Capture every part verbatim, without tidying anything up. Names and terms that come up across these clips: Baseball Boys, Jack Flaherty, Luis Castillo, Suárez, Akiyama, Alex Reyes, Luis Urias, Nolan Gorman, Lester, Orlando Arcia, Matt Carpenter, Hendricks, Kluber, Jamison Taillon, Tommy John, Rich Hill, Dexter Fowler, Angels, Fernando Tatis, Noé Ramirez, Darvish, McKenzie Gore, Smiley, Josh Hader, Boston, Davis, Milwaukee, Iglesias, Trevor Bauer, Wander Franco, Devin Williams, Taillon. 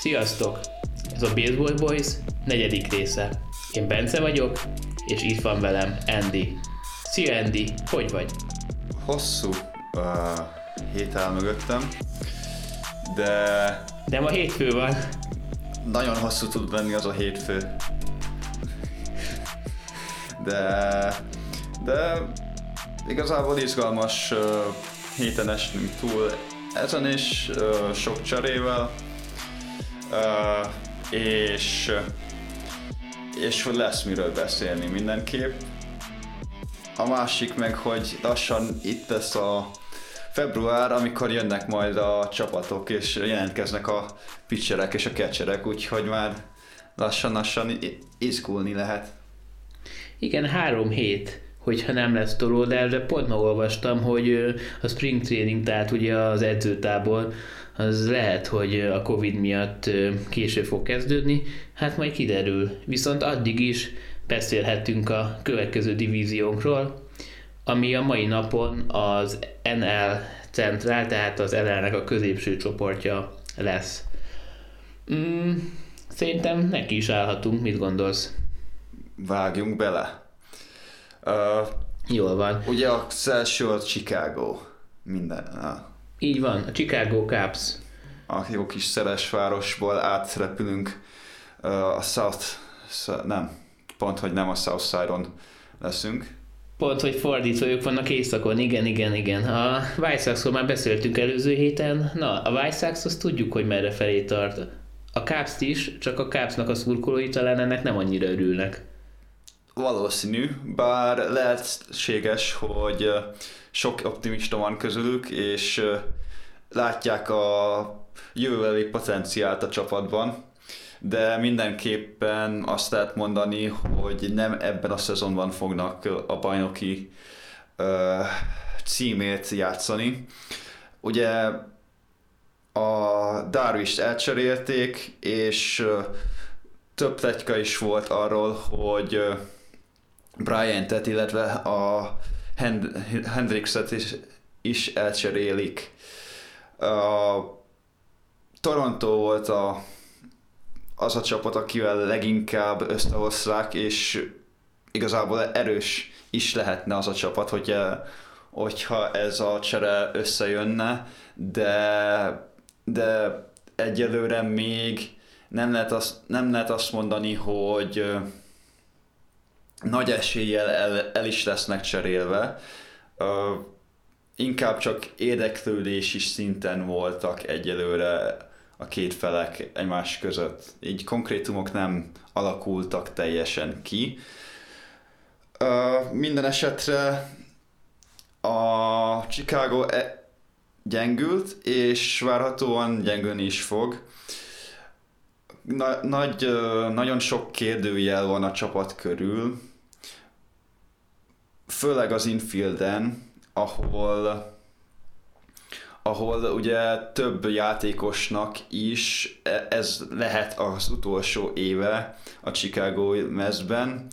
Sziasztok! Ez a Baseball Boys negyedik része. Én Bence vagyok, és itt van velem Andy. Szia Andy, hogy vagy? Hosszú uh, hét áll mögöttem, de... De ma hétfő van. Nagyon hosszú tud lenni az a hétfő. De... De... Igazából izgalmas uh, héten esnünk túl ezen is, uh, sok cserével, uh, és és hogy lesz miről beszélni mindenképp. A másik meg, hogy lassan itt lesz a február, amikor jönnek majd a csapatok, és jelentkeznek a pitcherek és a catcherek, úgyhogy már lassan-lassan izgulni lehet. Igen, három hét. Hogyha nem lesz tolódás, de pont ma olvastam, hogy a spring training, tehát ugye az edzőtábor, az lehet, hogy a Covid miatt később fog kezdődni, hát majd kiderül. Viszont addig is beszélhetünk a következő divíziónkról, ami a mai napon az en el centrál, tehát az en elnek a középső csoportja lesz. Mm, szerintem neki is állhatunk, mit gondolsz? Vágjunk bele! Uh, Jól van. Ugye a első a Chicago. Minden. Uh, Így van, a Chicago Cubs. A jó kis Szeresvárosból átrepülünk uh, a South... Nem, pont, hogy nem a South Side-on leszünk. Pont, hogy fordítva, ők vannak északon, igen, igen, igen. A White Sox-ról már beszéltünk előző héten. Na, a White Sox, azt tudjuk, hogy merre felé tart. A Cubs-t is, csak a Cubs-nak a szurkolói talán ennek nem annyira örülnek. Valószínű, bár lehetséges, hogy sok optimista van közülük, és látják a jövőbeli potenciált a csapatban, de mindenképpen azt lehet mondani, hogy nem ebben a szezonban fognak a bajnoki uh, címét játszani. Ugye a Darvist elcserélték, és több pletyka is volt arról, hogy Bryantet, illetve a Hend- Hendrickset is, is elcserélik. Uh, Toronto volt a, az a csapat, akivel leginkább összehozták, és igazából erős is lehetne az a csapat, hogy, hogyha ez a csere összejönne, de, de egyelőre még nem lehet, azt, nem lehet azt mondani, hogy nagy eséllyel el, el is lesznek cserélve, uh, inkább csak érdeklődési szinten voltak egyelőre a két felek egymás között. Így konkrétumok nem alakultak teljesen ki. Uh, minden esetre a Chicago e- gyengült, és várhatóan gyengülni is fog. Na, nagy, nagyon sok kérdőjel van a csapat körül, főleg az infielden, ahol, ahol ugye több játékosnak is ez lehet az utolsó éve a Chicago mezben.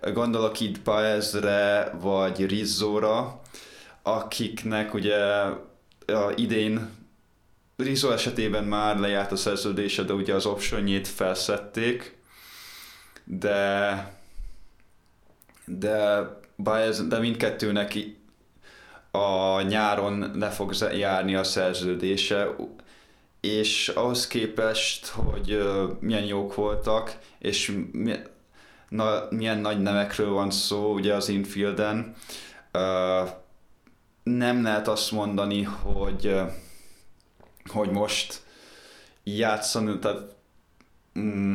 Gondolok itt Paezre vagy Rizzóra, akiknek ugye idén Rizzo esetében már lejárt a szerződése, de ugye az optionjét felszedték, de, de, Baez, de mindkettőnek a nyáron le fog járni a szerződése, és ahhoz képest, hogy milyen jók voltak, és milyen, na, milyen nagy nevekről van szó ugye az infielden, nem lehet azt mondani, hogy hogy most játszani, tehát mm,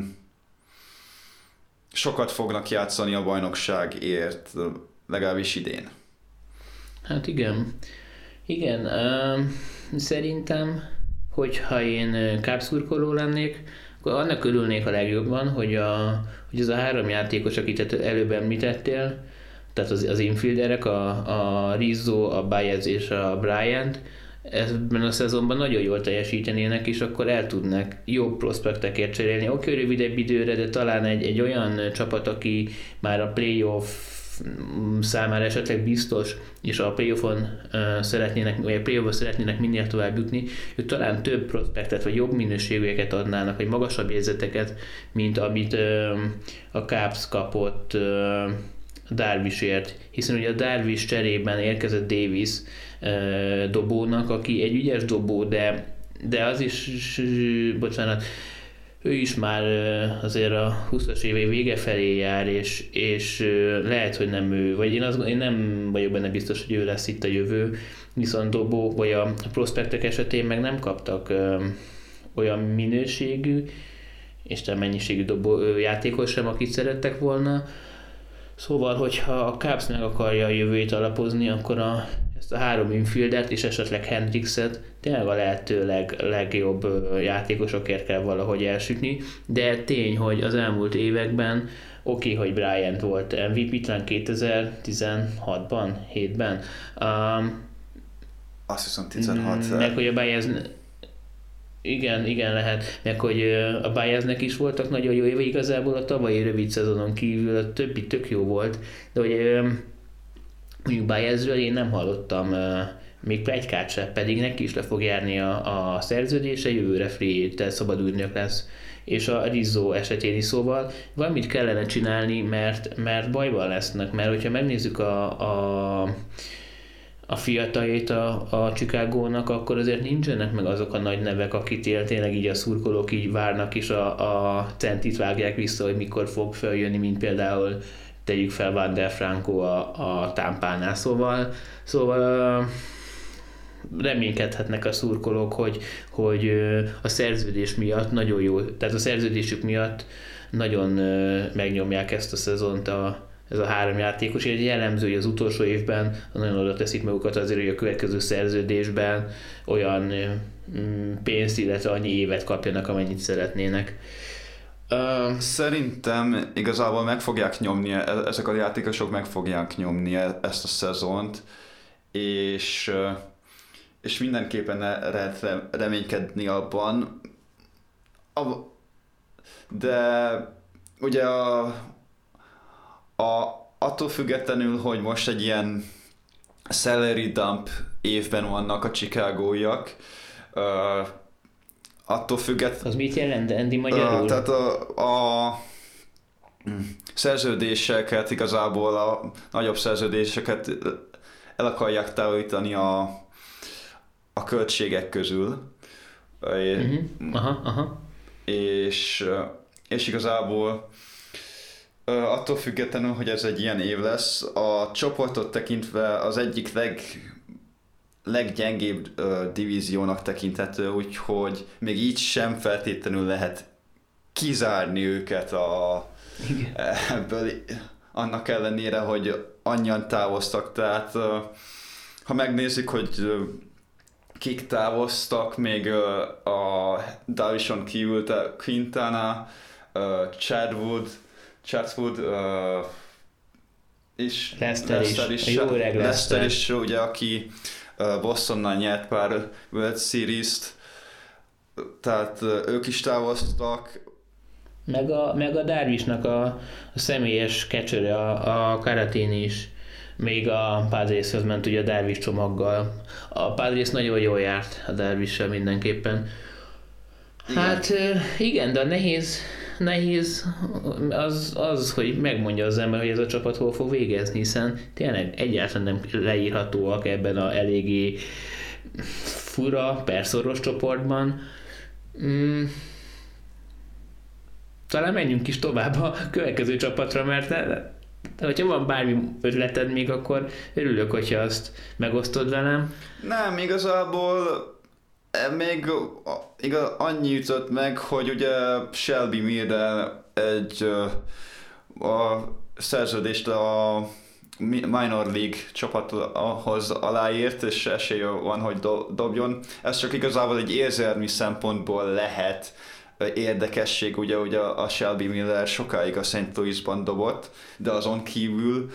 sokat fognak játszani a bajnokságért, legalábbis idén. Hát igen. Igen, uh, szerintem, hogyha én kápszurkoló lennék, akkor annak örülnék a legjobban, hogy, a, hogy az a három játékos, akit előbb említettél, tehát az, az infielderek, a, a Rizzo, a Baez és a Bryant, ebben a szezonban nagyon jól teljesítenének, és akkor el tudnak jobb prospektekért cserélni. Oké, rövidebb időre, de talán egy, egy olyan csapat, aki már a playoff számára esetleg biztos, és a playoffon uh, szeretnének, vagy a playoffon szeretnének minél tovább jutni, ők talán több prospektet, vagy jobb minőségűeket adnának, vagy magasabb jegyzeteket, mint amit uh, a Cavs kapott uh, Darvishért, hiszen ugye a Darvish cserében érkezett Davis uh, dobónak, aki egy ügyes dobó, de, de az is, bocsánat, ő is már azért a huszas évek vége felé jár, és, és lehet, hogy nem ő, vagy én, az, én nem vagyok benne biztos, hogy ő lesz itt a jövő, viszont dobók vagy a prospektek esetén meg nem kaptak olyan minőségű, és nem mennyiségű dobó játékos sem, akit szerettek volna. Szóval, hogyha a Cubs meg akarja a jövőjét alapozni, akkor a, ezt a három infieldert és esetleg Hendrickset tényleg a lehető leg, legjobb játékosokért kell valahogy elsütni, de tény, hogy az elmúlt években oké, okay, hogy Bryant volt em vé pé talán kétezer-tizenhatban, hétben. Um, Azt hiszem tizenhat. Meg hogy a Baez... Igen, igen lehet, meg hogy a Baeznek is voltak nagyon jó éve, igazából a tavalyi rövid szezonon kívül a többi tök jó volt, de hogy mondjuk Baezről én nem hallottam még pletykát sem, pedig neki is le fog járni a, a szerződése, jövőre free, tehát szabad ügynök lesz, és a Rizzo esetén is, szóval valamit kellene csinálni, mert, mert bajban lesznek, mert hogyha megnézzük a, a a fiataljait a, a Chicagónak, akkor azért nincsenek meg azok a nagy nevek, akit tényleg így a szurkolók így várnak, és a, a centit vágják vissza, hogy mikor fog feljönni, mint például tegyük fel Wander Franco a, a Tampánál. Szóval, szóval reménykedhetnek a szurkolók, hogy, hogy a szerződés miatt nagyon jó, tehát a szerződésük miatt nagyon megnyomják ezt a szezont a ez a három játékos, és jellemző, hogy az utolsó évben nagyon oda teszik magukat azért, hogy a következő szerződésben olyan pénzt, illetve annyi évet kapjanak, amennyit szeretnének. Um, Szerintem igazából meg fogják nyomni, ezek a játékosok meg fogják nyomni ezt a szezont, és, és mindenképpen lehet reménykedni abban, de ugye a A, attól függetlenül, hogy most egy ilyen salary dump évben vannak a chicagóiak, uh, attól függetlenül... Az mit jelent, Andy, magyarul? Uh, tehát a, a szerződéseket, igazából a nagyobb szerződéseket el akarják távolítani a, a költségek közül. Uh-huh. Aha, aha. És, és igazából attól függetlenül, hogy ez egy ilyen év lesz, a csoportot tekintve az egyik leg, leggyengébb uh, divíziónak tekinthető, úgyhogy még így sem feltétlenül lehet kizárni őket a, ebből, annak ellenére, hogy annyian távoztak. Tehát uh, ha megnézzük, hogy uh, kik távoztak, még uh, a Darvishon kívül Quintana, uh, Chadwood, Chatswood uh, és Lester, Lester is, is jó Lester. Lester is, ugye, aki uh, Bostonnal nyert pár World Series-t, tehát uh, ők is távoztak. Meg a, meg a Darvishnak a, a személyes catcher, a, a karatén is, még a Padreshez ment ugye a Darvish csomaggal. A Padres nagyon jól járt a Darvishsel mindenképpen. Hát igen, igen, de nehéz, nehéz az, az, hogy megmondja az ember, hogy ez a csapat hol fog végezni, hiszen tényleg egyáltalán nem leírhatóak ebben a eléggé fura, perszoros csoportban. Mm. Talán menjünk is tovább a következő csapatra, mert ha van bármi ötleted még, akkor örülök, hogyha azt megosztod velem. Nem, igazából... Még igaz, annyi ütött meg, hogy ugye Shelby Miller egy a szerződést a minor league csapathoz aláírt, és esélye van, hogy dobjon. Ez csak igazából egy érzelmi szempontból lehet érdekesség, ugye, ugye a Shelby Miller sokáig a Saint Louisban dobott, de azon kívül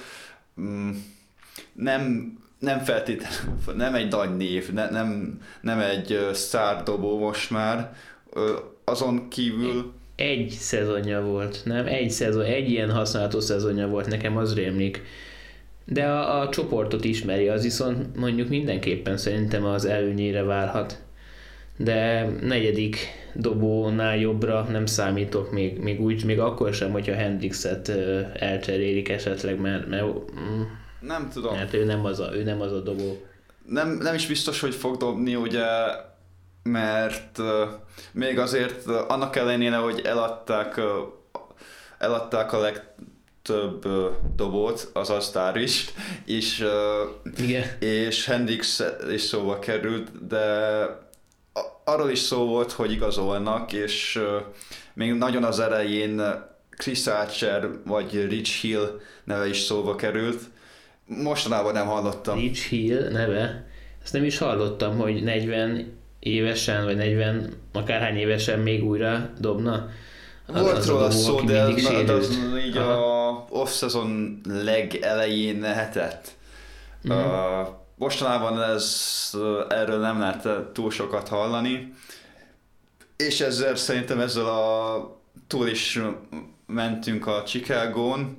nem... Nem feltétlenül, nem egy nagy név, ne, nem, nem egy sztárdobó most már, azon kívül... Egy szezonja volt, nem? Egy szezon, egy ilyen használható szezonja volt, nekem az rémlik. De a, a csoportot ismeri, az viszont mondjuk mindenképpen szerintem az előnyére válhat. De negyedik dobónál jobbra nem számítok még, még úgy, még akkor sem, hogyha Hendrickset elcserélik esetleg, mert, mert, nem tudom. Mert ő, nem az a, ő nem az a dobó. Nem, nem is biztos, hogy fog dobni, ugye, mert uh, még azért uh, annak ellenére, hogy eladták, uh, eladták a legtöbb uh, dobót, azaz Darvish, és, uh, és Hendricks is szóba került, de arról is szó volt, hogy igazolnak, és uh, még nagyon az elején Chris Archer vagy Rich Hill neve is szóba került. Mostanában nem hallottam. Rich Hill neve? Ezt nem is hallottam, hogy negyven évesen, vagy negyven akárhány évesen még újra dobna. Az, volt az róla szó, de az így aha. A off-szezon legelején lehetett. Mm. Uh, Mostanában ez, erről nem lehet túl sokat hallani, és ezzel szerintem ezzel a túl is mentünk a Chicagón,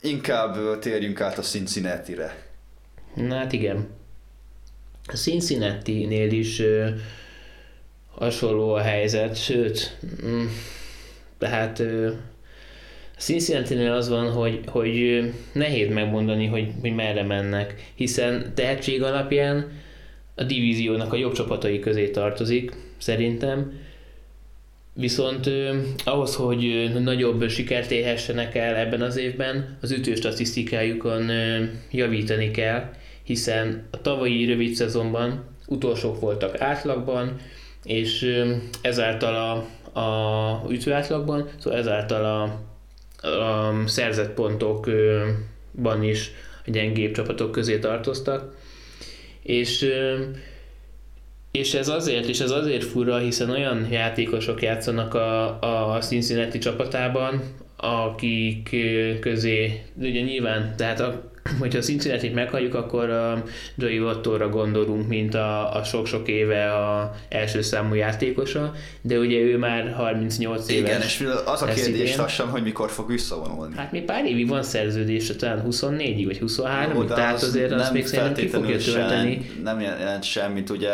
inkább térjünk át a Cincinnati-re. Na hát igen. A Cincinnati-nél is ö, hasonló a helyzet, sőt, mm, tehát ö, a Cincinnati-nél az van, hogy, hogy nehéz megmondani, hogy, hogy merre mennek, hiszen tehetség alapján a divíziónak a jobb csapatai közé tartozik, szerintem. Viszont ö, ahhoz, hogy nagyobb sikert érhessenek el ebben az évben, az ütő statisztikájukon ö, javítani kell, hiszen a tavalyi rövid szezonban utolsók voltak átlagban, és ö, ezáltal a, a ütő átlagban, szóval ezáltal a a szerzett pontokban is a gyengébb csapatok közé tartoztak, és, és ez azért és ez azért fura, hiszen olyan játékosok játszanak a, a Cincinnati csapatában, akik közé, ugye nyilván, tehát a, hogyha a Cincinnati-t meghalljuk, akkor a Joey Vottóra gondolunk, mint a, a sok-sok éve a első számú játékosa, de ugye ő már harmincnyolc éves. Igen, és az a kérdés lassan, hogy mikor fog visszavonulni. Hát még pár évig van szerződése, talán huszonnégyig vagy huszonháromig, tehát azért azt még szerintem ki fogja tölteni. Nem jelent semmit, ugye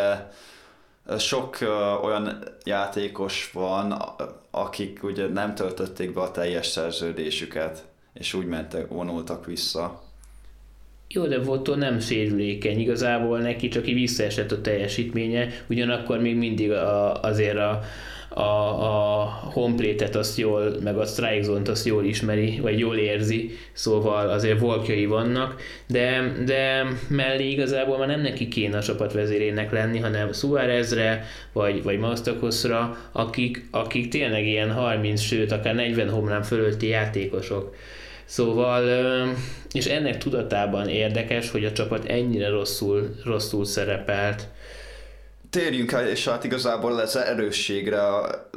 sok uh, olyan játékos van, akik ugye nem töltötték be a teljes szerződésüket, és úgy mentek, vonultak vissza. Jó, de Votto nem sérülékeny, igazából neki csak így visszaesett a teljesítménye, ugyanakkor még mindig a, azért a, a, a home plate-et azt jól, meg a strike zone-t azt jól ismeri, vagy jól érzi, szóval azért volkjai vannak, de, de mellé igazából már nem neki kéne a csapatvezérének lenni, hanem Suárezre, vagy, vagy Mastacosra, akik, akik tényleg ilyen harminc, sőt akár negyven homlán fölötti játékosok. Szóval, és ennek tudatában érdekes, hogy a csapat ennyire rosszul, rosszul szerepelt. Térjünk el, és hát igazából ez erősségre,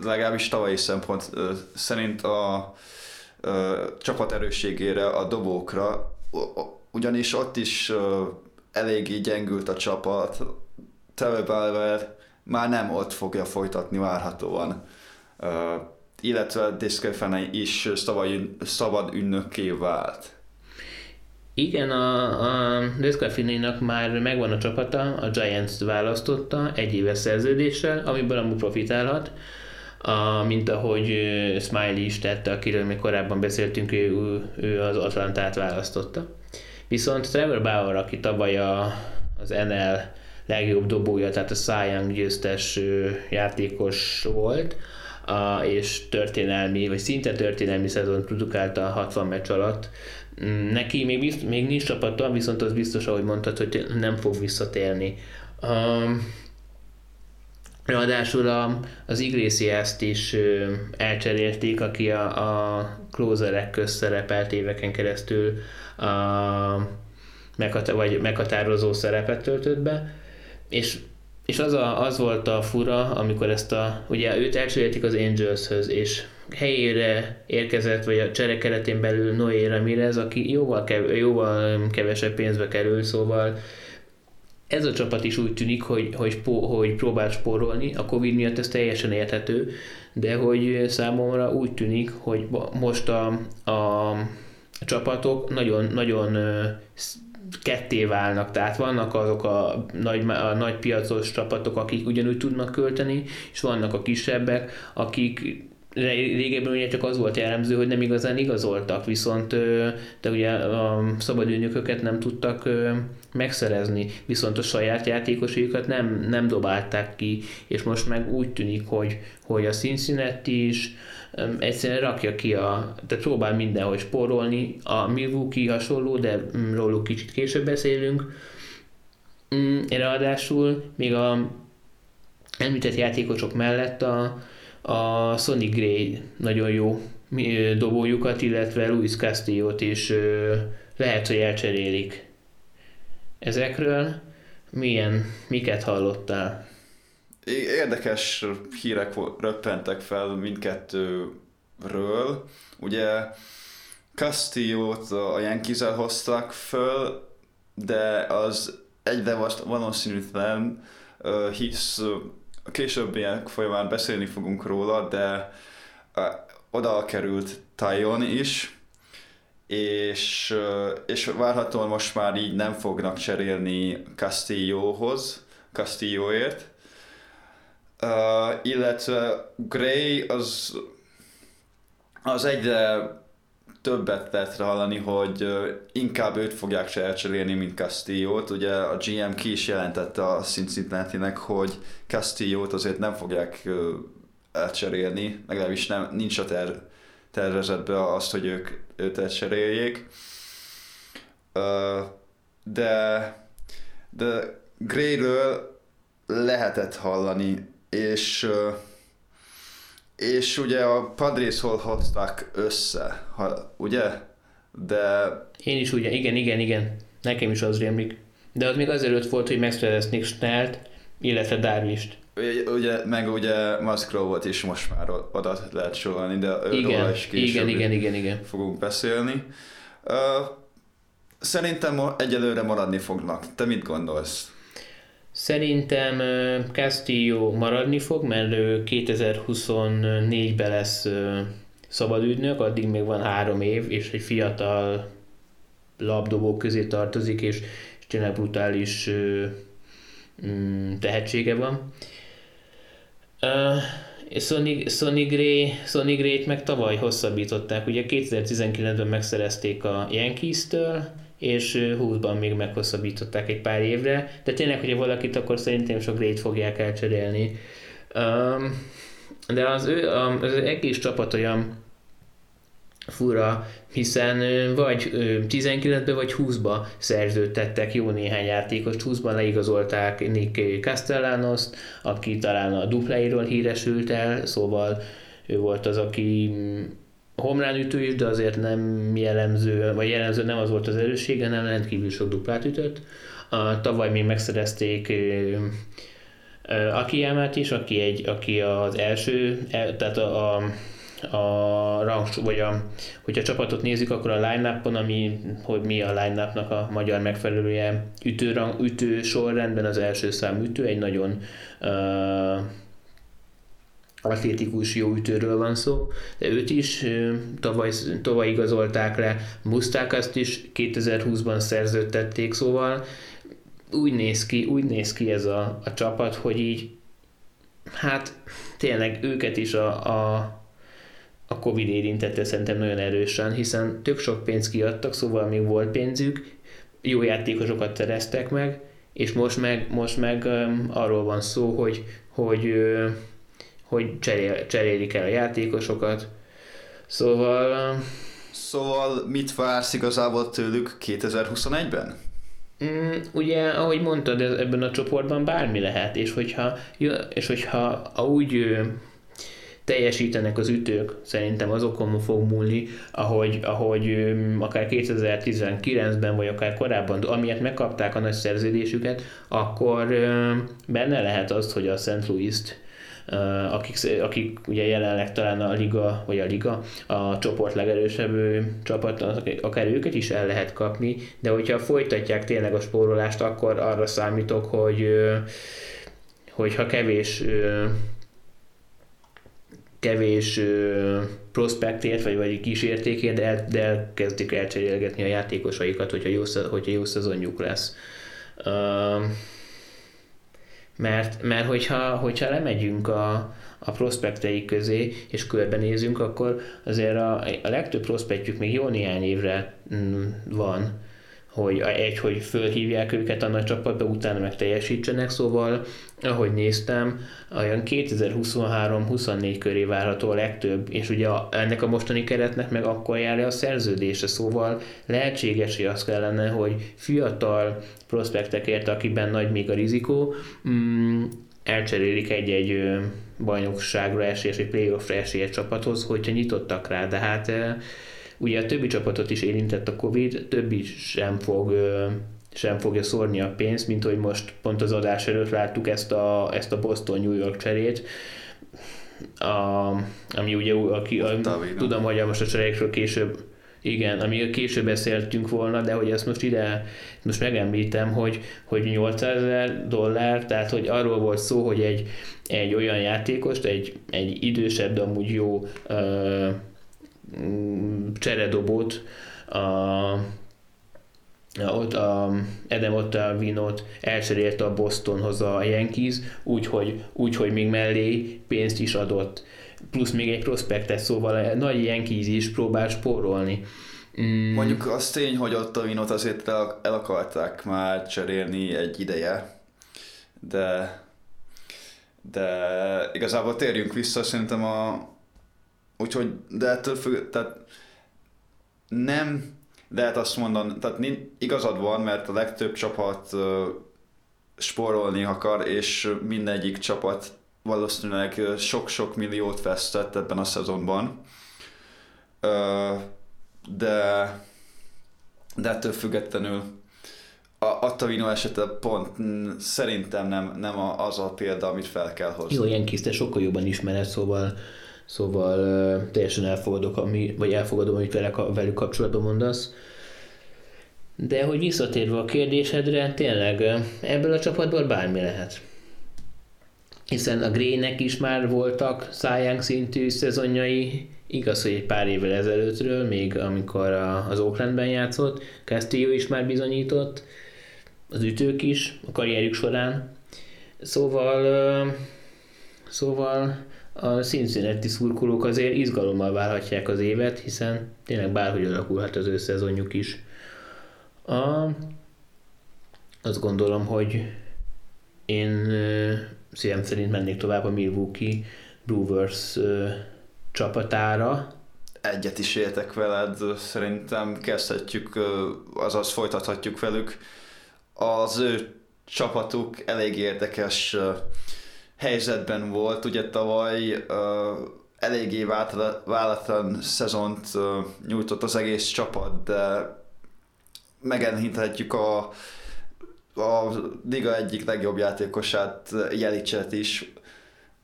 legalábbis tavalyi szempont szerint a, a csapat erősségére, a dobókra, ugyanis ott is eléggé gyengült a csapat, Tevebelver már nem ott fogja folytatni várhatóan. Illetve Discrefene is szabad ünnökké vált. Igen, a, a Discrefene-nak már megvan a csapata, a Giants-t választotta egy éves szerződéssel, amiből amúgy profitálhat, a, mint ahogy Smiley is tette, akiről még korábban beszéltünk, ő, ő az Atlantát választotta. Viszont Trevor Bauer, aki tavaly a, az en el legjobb dobója, tehát a Cy Young győztes játékos volt, A, és történelmi, vagy szinte történelmi szezon produkálta hatvan meccs alatt. Neki még, bizt, még nincs csapata, viszont az biztos, ahogy mondtad, hogy nem fog visszatérni. Um, ráadásul a, az Iglesiast is ö, elcserélték, aki a, a closerek közt szerepelt éveken keresztül, a, meghat- vagy meghatározó szerepet töltött be, és És az, a, az volt a fura, amikor ezt a, ugye őt elcserélték az Angels-höz, és helyére érkezett, vagy a csere keretén belül Noé Ramirez, aki jóval, kev, jóval kevesebb pénzbe kerül, szóval ez a csapat is úgy tűnik, hogy, hogy, hogy próbál spórolni, a Covid miatt ez teljesen érthető, de hogy számomra úgy tűnik, hogy most a, a csapatok nagyon-nagyon ketté válnak, tehát vannak azok a nagy, a nagy piacos csapatok, akik ugyanúgy tudnak költeni, és vannak a kisebbek, akik régebben ugye csak az volt jellemző, hogy nem igazán igazoltak, viszont de ugye a szabadügynököket nem tudtak megszerezni, viszont a saját játékosaikat nem, nem dobálták ki, és most meg úgy tűnik, hogy, hogy a Cincinnati is egyszerűen rakja ki a, tehát próbál mindenhol spórolni, a Milwaukee hasonló, de róluk kicsit később beszélünk. Ráadásul még a említett játékosok mellett a a Sonny Gray nagyon jó dobójukat, illetve Luis Castillo-t is lehet, hogy elcserélik. Ezekről milyen, miket hallottál? Érdekes hírek röppentek fel mindkettőről. Ugye Castillo-t a Yankees-el hozták föl, de az egyre valószínűtlen, hisz a későbbiek folyamán beszélni fogunk róla, de oda került Taillon is, és, és várhatóan most már így nem fognak cserélni Castillohoz, Castilloért. Uh, illetve Gray az, az egyre többet lehet hallani, hogy inkább őt fogják elcserélni, mint Castillo-t. Ugye a gé em ki is jelentette a Cincinnati-nek, hogy Castillo-t azért nem fogják elcserélni, legalábbis nem, nincs a ter- tervezetben azt, hogy ők, őt elcseréljék. De, de Gray-ről lehetett hallani, és... És ugye a Padres-hol hozták össze, ha, ugye? De... Én is ugye, igen, igen, igen. Nekem is az rémlik. De az még azelőtt volt, hogy megszereznék Snellt, illetve Darvist. Ugye, meg ugye Musgrove-ot is most már oda lehet sorolni, de őről is később igen, igen, igen, igen. fogunk beszélni. Uh, szerintem egyelőre maradni fognak. Te mit gondolsz? Szerintem Castillo maradni fog, mert kétezer-huszonnégyben lesz szabadügynök, addig még van három év, és egy fiatal labdobók közé tartozik, és tényleg brutális tehetsége van. Sonny Gray, Sonny Gray-t meg tavaly hosszabbították, ugye kétezer-tizenkilencben megszerezték a Yankees-től, és húszban még meghosszabbították egy pár évre, de tényleg, hogyha valakit, akkor szerintem sok Grayt fogják elcserélni. Um, de az ő, az egész csapat olyan fura, hiszen vagy tizenkilencben, vagy húszban szerződtettek jó néhány játékost, húszban leigazolták Nick Castellanost, aki talán a dupláiról híresült el, szóval ő volt az, aki homránütő is, de azért nem jellemző, vagy jellemző nem az volt az erőssége, hanem rendkívül sok duplát ütött. A, tavaly még megszerezték Akiyamát is, aki, egy, aki az első, el, tehát a, a, a rangs, vagy a, hogyha a csapatot nézik, akkor a line-upon, ami, hogy mi a line-upnak a magyar megfelelője, ütő, rang, ütő sorrendben az első szám ütő, egy nagyon uh, atlétikus jó ütőről van szó, de őt is tavaly, tavaly igazolták le, Mustákaszt is kétezer-húszban szerződtették, szóval úgy néz ki, úgy néz ki ez a, a csapat, hogy így hát tényleg őket is a, a, a Covid érintette szerintem nagyon erősen, hiszen tök sok pénzt kiadtak, szóval még volt pénzük, jó játékosokat szereztek meg, és most meg, most meg um, arról van szó, hogy, hogy uh, hogy cserél, cserélik el a játékosokat, szóval... Szóval mit vársz igazából tőlük kétezer-huszonegyben? Ugye, ahogy mondtad, ebben a csoportban bármi lehet, és hogyha, és hogyha úgy teljesítenek az ütők, szerintem azokon fog múlni, ahogy, ahogy akár kétezer-tizenkilencben, vagy akár korábban, amiért megkapták a nagy szerződésüket, akkor benne lehet az, hogy a Saint Louis-t Akik, akik ugye jelenleg talán a liga, vagy a liga, a csoport legerősebb csapat, akár őket is el lehet kapni, de hogyha folytatják tényleg a spórolást, akkor arra számítok, hogy hogyha kevés kevés ö, prospektért, vagy, vagy kísértékért, de, el, de elkezdik elcserélgetni a játékosaikat, hogyha jó, hogyha jó szezonjuk lesz. Ö, mert, mert hogyha, hogyha lemegyünk a, a prospekteik közé, és körbenézünk, akkor azért a, a legtöbb prospektjük még jó néhány évre van, hogy egy, hogy fölhívják őket a nagy csapatba, utána meg teljesítsenek, szóval, ahogy néztem, olyan kétezer-huszonhárom huszonnégy köré várható a legtöbb, és ugye a, ennek a mostani keretnek meg akkor jár le a szerződése, szóval lehetséges, hogy az kellene, hogy fiatal prospektekért, akiben nagy még a rizikó, mm, elcserélik egy-egy bajnokságra esélyes, egy playoffra esélyes csapathoz, hogyha nyitottak rá, de hát ugye a többi csapatot is érintett a Covid, többi sem, fog, sem fogja szórni a pénzt, mint hogy most pont az adás előtt láttuk ezt a, ezt a Boston-New York cserét, a, ami ugye, aki, a, tudom, hogy most a cserékről később, igen, ami később beszéltünk volna, de hogy ezt most ide, most megemlítem, hogy, hogy nyolcszázezer dollár, tehát hogy arról volt szó, hogy egy, egy olyan játékost, egy, egy idősebb, de amúgy jó uh, cseredobót, a, a, ott a Adam Ottavinót elcserélte a Bostonhoz a Yankees, úgyhogy úgy, még mellé pénzt is adott, plusz még egy prospektet, szóval a nagy Yankees is próbál spórolni. Mm. Mondjuk az tény, hogy Ottavinót azért el, el akarták már cserélni egy ideje, de, de igazából térjünk vissza, szerintem a úgyhogy, de ettől függ, tehát nem lehet azt mondani, tehát igazad van, mert a legtöbb csapat uh, spórolni akar, és mindegyik csapat valószínűleg sok-sok milliót vesztett ebben a szezonban. Uh, de, de ettől függetlenül a Ottavino esete pont m- szerintem nem, nem a, az a példa, amit fel kell hozni. Jó, ilyen kis, te sokkal jobban ismered, szóval... Szóval uh, teljesen elfogadok, ami, vagy elfogadom, amit vele, velük kapcsolatban mondasz. De hogy visszatérve a kérdésedre, tényleg ebből a csapatból bármi lehet. Hiszen a Graynek is már voltak Cy Young szintű szezonjai, igaz, hogy egy pár évvel ezelőttről, még amikor a, az Oaklandben játszott, Castillo is már bizonyított, az ütők is a karrierjük során. Szóval... Uh, szóval... a Cincinnati szurkolók azért izgalommal várhatják az évet, hiszen tényleg bárhogy alakulhat az ő szezonjuk is. A, azt gondolom, hogy én szívem szerint mennék tovább a Milwaukee Brewers ö, csapatára. Egyet is értek veled, szerintem kezdhetjük, azaz folytathatjuk velük. Az ő csapatuk elég érdekes helyzetben volt, ugye tavaly uh, eléggé váratlan szezont uh, nyújtott az egész csapat, de megemlíthetjük a, a liga egyik legjobb játékosát, Jelichet is,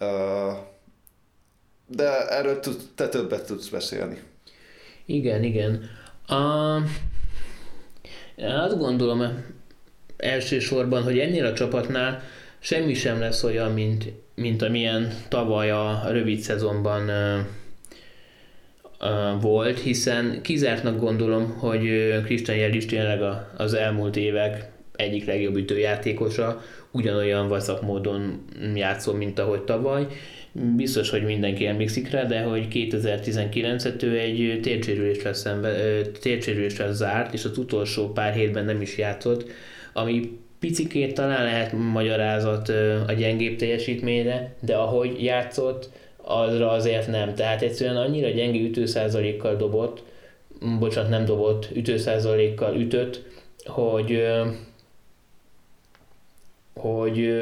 uh, de erről t- te többet tudsz beszélni. Igen, igen. Uh, azt gondolom elsősorban, hogy ennél a csapatnál semmi sem lesz olyan, mint, mint amilyen tavaly a rövid szezonban ö, ö, volt, hiszen kizártnak gondolom, hogy Christian Yelich tényleg a, az elmúlt évek egyik legjobb ütőjátékosa, ugyanolyan vacak módon játszol, mint ahogy tavaly. Biztos, hogy mindenki emlékszik rá, de hogy kétezer-tizenkilenc-től egy tércsérülésre, szembe, ö, tércsérülésre zárt, és az utolsó pár hétben nem is játszott, ami picikét talán lehet magyarázat a gyengébb teljesítményre, de ahogy játszott, azra azért nem. Tehát egyszerűen annyira gyenge ütőszázalékkal dobott, bocsánat, nem dobott, ütőszázalékkal ütött, hogy hogy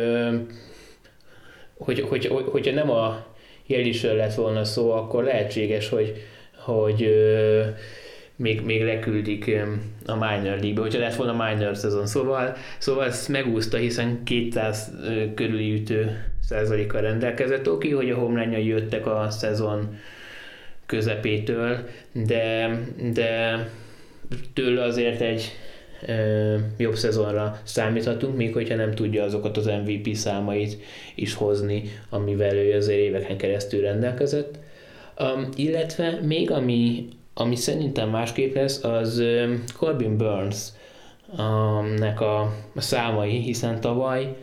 hogy, hogy, hogy hogyha nem a Yelicről lett volna szó, akkor lehetséges, hogy hogy Még, még leküldik a minor league-be, hogyha lett volna minor szezon. Szóval, szóval ezt megúszta, hiszen kétszáz körüli ütő százalékkal rendelkezett. Oké, hogy a homerunjai jöttek a szezon közepétől, de, de tőle azért egy ö, jobb szezonra számíthatunk, még hogyha nem tudja azokat az em vé pé számait is hozni, amivel ő azért éveken keresztül rendelkezett. Um, illetve még ami, ami szerintem másképp lesz, az um, Corbin Burns-nek um, a, a számai, hiszen tavaly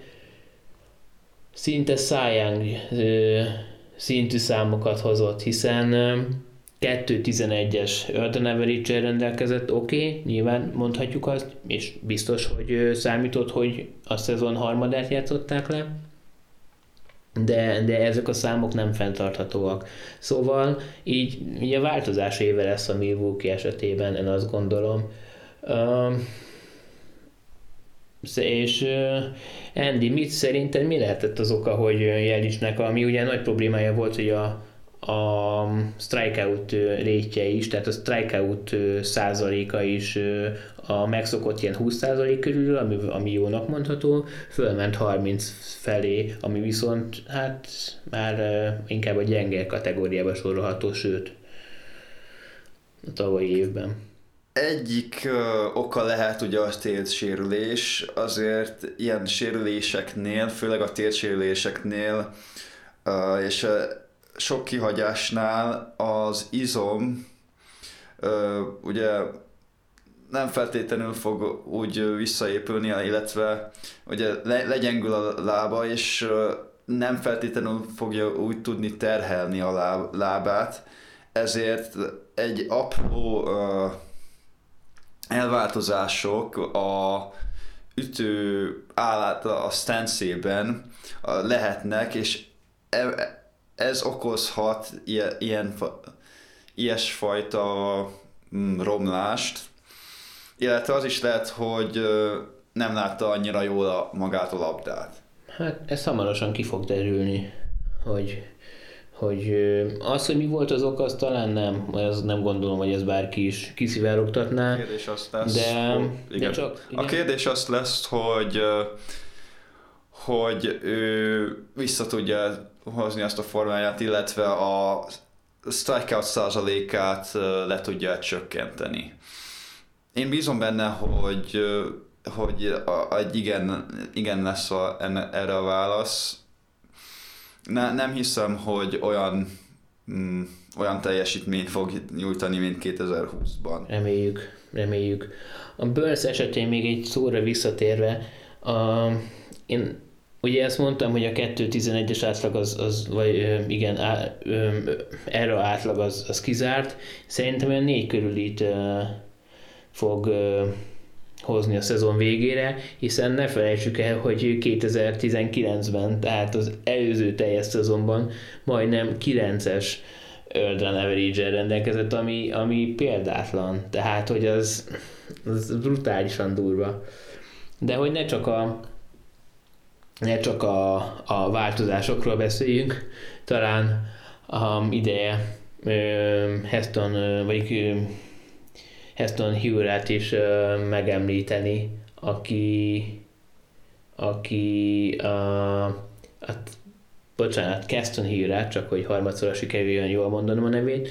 szinte Cy Young uh, szintű számokat hozott, hiszen um, kettő tizenegyes earned average-el rendelkezett, oké, okay, nyilván mondhatjuk azt, és biztos, hogy számított, hogy a szezon harmadát játszották le, de, de ezek a számok nem fenntarthatóak. Szóval így, így a változás éve lesz a Milwaukee esetében, én azt gondolom. Um, és uh, Andy, mit szerinted mi lehetett az oka, hogy Jelichnek, ami ugye nagy problémája volt, hogy a a strikeout rétje is, tehát a strikeout százaléka is a megszokott ilyen húsz százalék körül, ami, ami jónak mondható, fölment harminc felé, ami viszont hát már inkább a gyenge kategóriába sorolható, sőt a tavalyi évben. Egyik uh, oka lehet ugye a térsérülés, azért ilyen sérüléseknél, főleg a térsérüléseknél uh, és uh, sok kihagyásnál az izom ö, ugye nem feltétlenül fog úgy visszaépülni, illetve ugye le, legyengül a lába, és ö, nem feltétlenül fogja úgy tudni terhelni a láb, lábát, ezért egy apró ö, elváltozások a ütő állát a stanszében lehetnek, és e, ez okozhat ilyen, ilyen, ilyesfajta romlást, illetve az is lehet, hogy nem látta annyira jól a, magát a labdát. Hát ez hamarosan ki fog derülni, hogy, hogy az, hogy mi volt az oka, az talán nem, az nem gondolom, hogy ez bárki is kiszivárogtatná. A kérdés az lesz, de, hogy, de csak, a kérdés az lesz, hogy, hogy ő vissza tudja hozni azt a formáját, illetve a strikeout százalékát le tudja csökkenteni. Én bízom benne, hogy, hogy a, egy igen, igen lesz a, erre a válasz. Ne, nem hiszem, hogy olyan, mm, olyan teljesítményt fog nyújtani, mint kétezer-húszban. Reméljük, reméljük. A Burns esetén még egy szóra visszatérve, a, én ugye ezt mondtam, hogy a kettő tizenegyes átlag az, az vagy igen, á, ö, erre átlag az, az kizárt. Szerintem olyan négy körülit ö, fog ö, hozni a szezon végére, hiszen ne felejtsük el, hogy kétezer-tizenkilencben, tehát az előző teljes szezonban majdnem kilences earned average-el rendelkezett, ami, ami példátlan. Tehát, hogy az, az brutálisan durva. De hogy ne csak a Ne csak a, a változásokról beszéljünk, talán um, ideje um, Heston, uh, vagy um, Heston Hure-t is uh, megemlíteni, aki, aki uh, a, bocsánat, Heston Hure-t, csak hogy harmadszorra sikerüljön jól mondanom a nevét,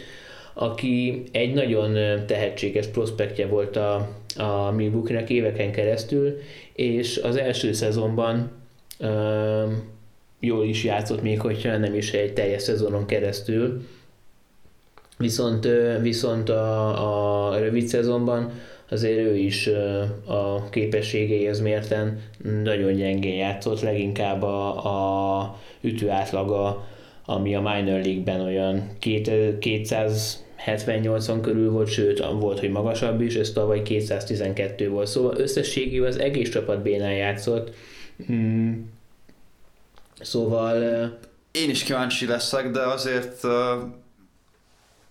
aki egy nagyon tehetséges prospektje volt a, a Milwaukee-nek éveken keresztül, és az első szezonban Um, jól is játszott, még hogyha nem is egy teljes szezonon keresztül. Viszont, viszont a, a rövid szezonban azért ő is a képességeihez mérten nagyon gyengén játszott, leginkább a, a ütő átlaga, ami a minor league-ben olyan kétszázhetven-nyolcvan körül volt, sőt volt, hogy magasabb is, ez tavaly kétszáztizenkettő volt. Szóval összességében az egész csapat bénán játszott. Hmm. Szóval én is kíváncsi leszek, de azért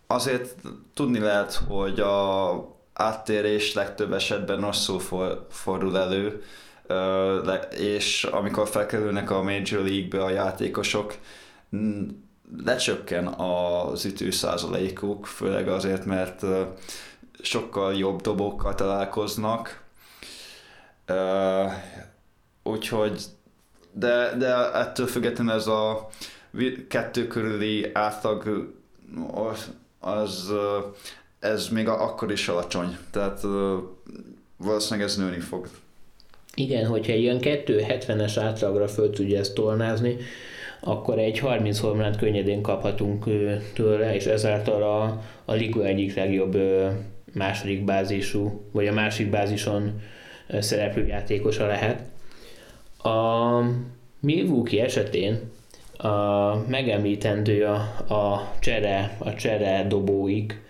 azért tudni lehet, hogy a áttérés legtöbb esetben rosszul for, fordul elő, és amikor felkerülnek a Major League-be a játékosok, lecsökken az ütő százalékuk, főleg azért, mert sokkal jobb dobókkal találkoznak. Úgyhogy, de, de ettől függetlenül ez a kettő körüli átlag, az, ez még akkor is alacsony, tehát valószínűleg ez nőni fog. Igen, hogyha ilyen kettő hetvenes átlagra föl tudja ezt tornázni, akkor egy harminc homránt könnyedén kaphatunk tőle, és ezáltal a, a liga egyik legjobb második bázisú, vagy a másik bázison szereplő játékosa lehet. A Milwaukee esetén a megemlítendő a, a csere, a csere dobóik,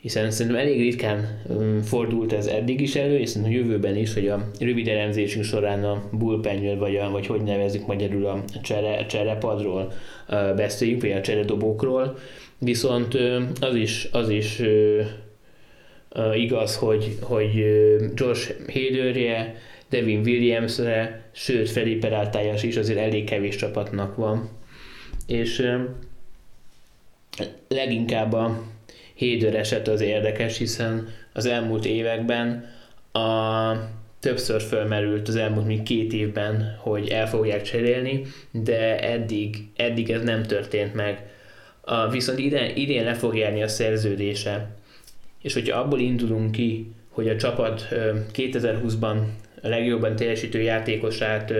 hiszen szerintem elég ritkán fordult ez eddig is elő, és szerintem a jövőben is, hogy a rövid elemzésünk során a bullpenről, vagy, a, vagy hogy nevezzük magyarul a csere, cserepadról beszéljünk, vagy a cseredobókról, viszont az is, az is igaz, hogy, hogy Josh Haderre, Devin Williamsre, sőt Freddy Peraltája is azért elég kevés csapatnak van, és leginkább a Hader eset az érdekes, hiszen az elmúlt években a, többször felmerült az elmúlt még két évben, hogy el fogják cserélni, de eddig, eddig ez nem történt meg. A, viszont idén, idén le fog járni a szerződése, és hogyha abból indulunk ki, hogy a csapat kétezer-húszban a legjobban teljesítő játékosát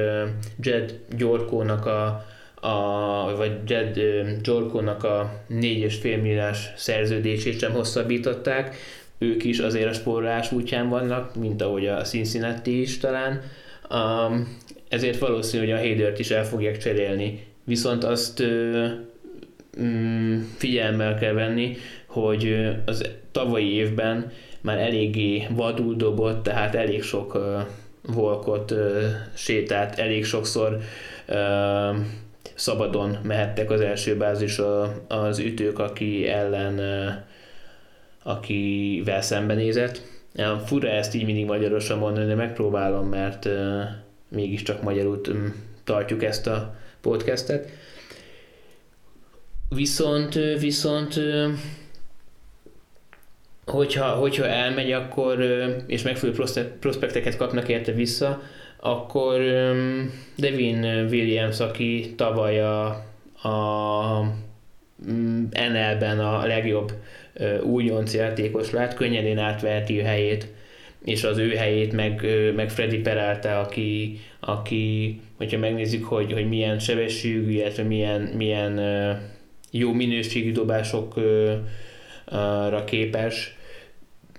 Jed Gyorkónak a A, vagy Jed Gyorkónak a négy egész öt milliós szerződését sem hosszabbították, ők is azért a spórolás útján vannak, mint ahogy a Cincinnati is talán, um, ezért valószínű, hogy a Hadert is el fogják cserélni. Viszont azt ö, m, figyelemmel kell venni, hogy az tavalyi évben már eléggé vadul dobott, tehát elég sok ö, volkot ö, sétált, elég sokszor ö, szabadon mehettek az első bázisra az ütők, aki ellen, akivel szembenézett. Fura ezt így mindig magyarosan mondani, de megpróbálom, mert mégiscsak magyarul tartjuk ezt a podcastet. Viszont, viszont hogyha, hogyha elmegy, akkor, és megfelelő prospekteket kapnak érte vissza, akkor Devin Williams, aki tavaly a, a en el-ben a legjobb újonc játékos lett, könnyedén átveheti a helyét, és az ő helyét meg, meg Freddy Peralta, aki, aki, hogyha megnézzük, hogy, hogy milyen sebességű, illetve milyen, milyen jó minőségű dobásokra képes,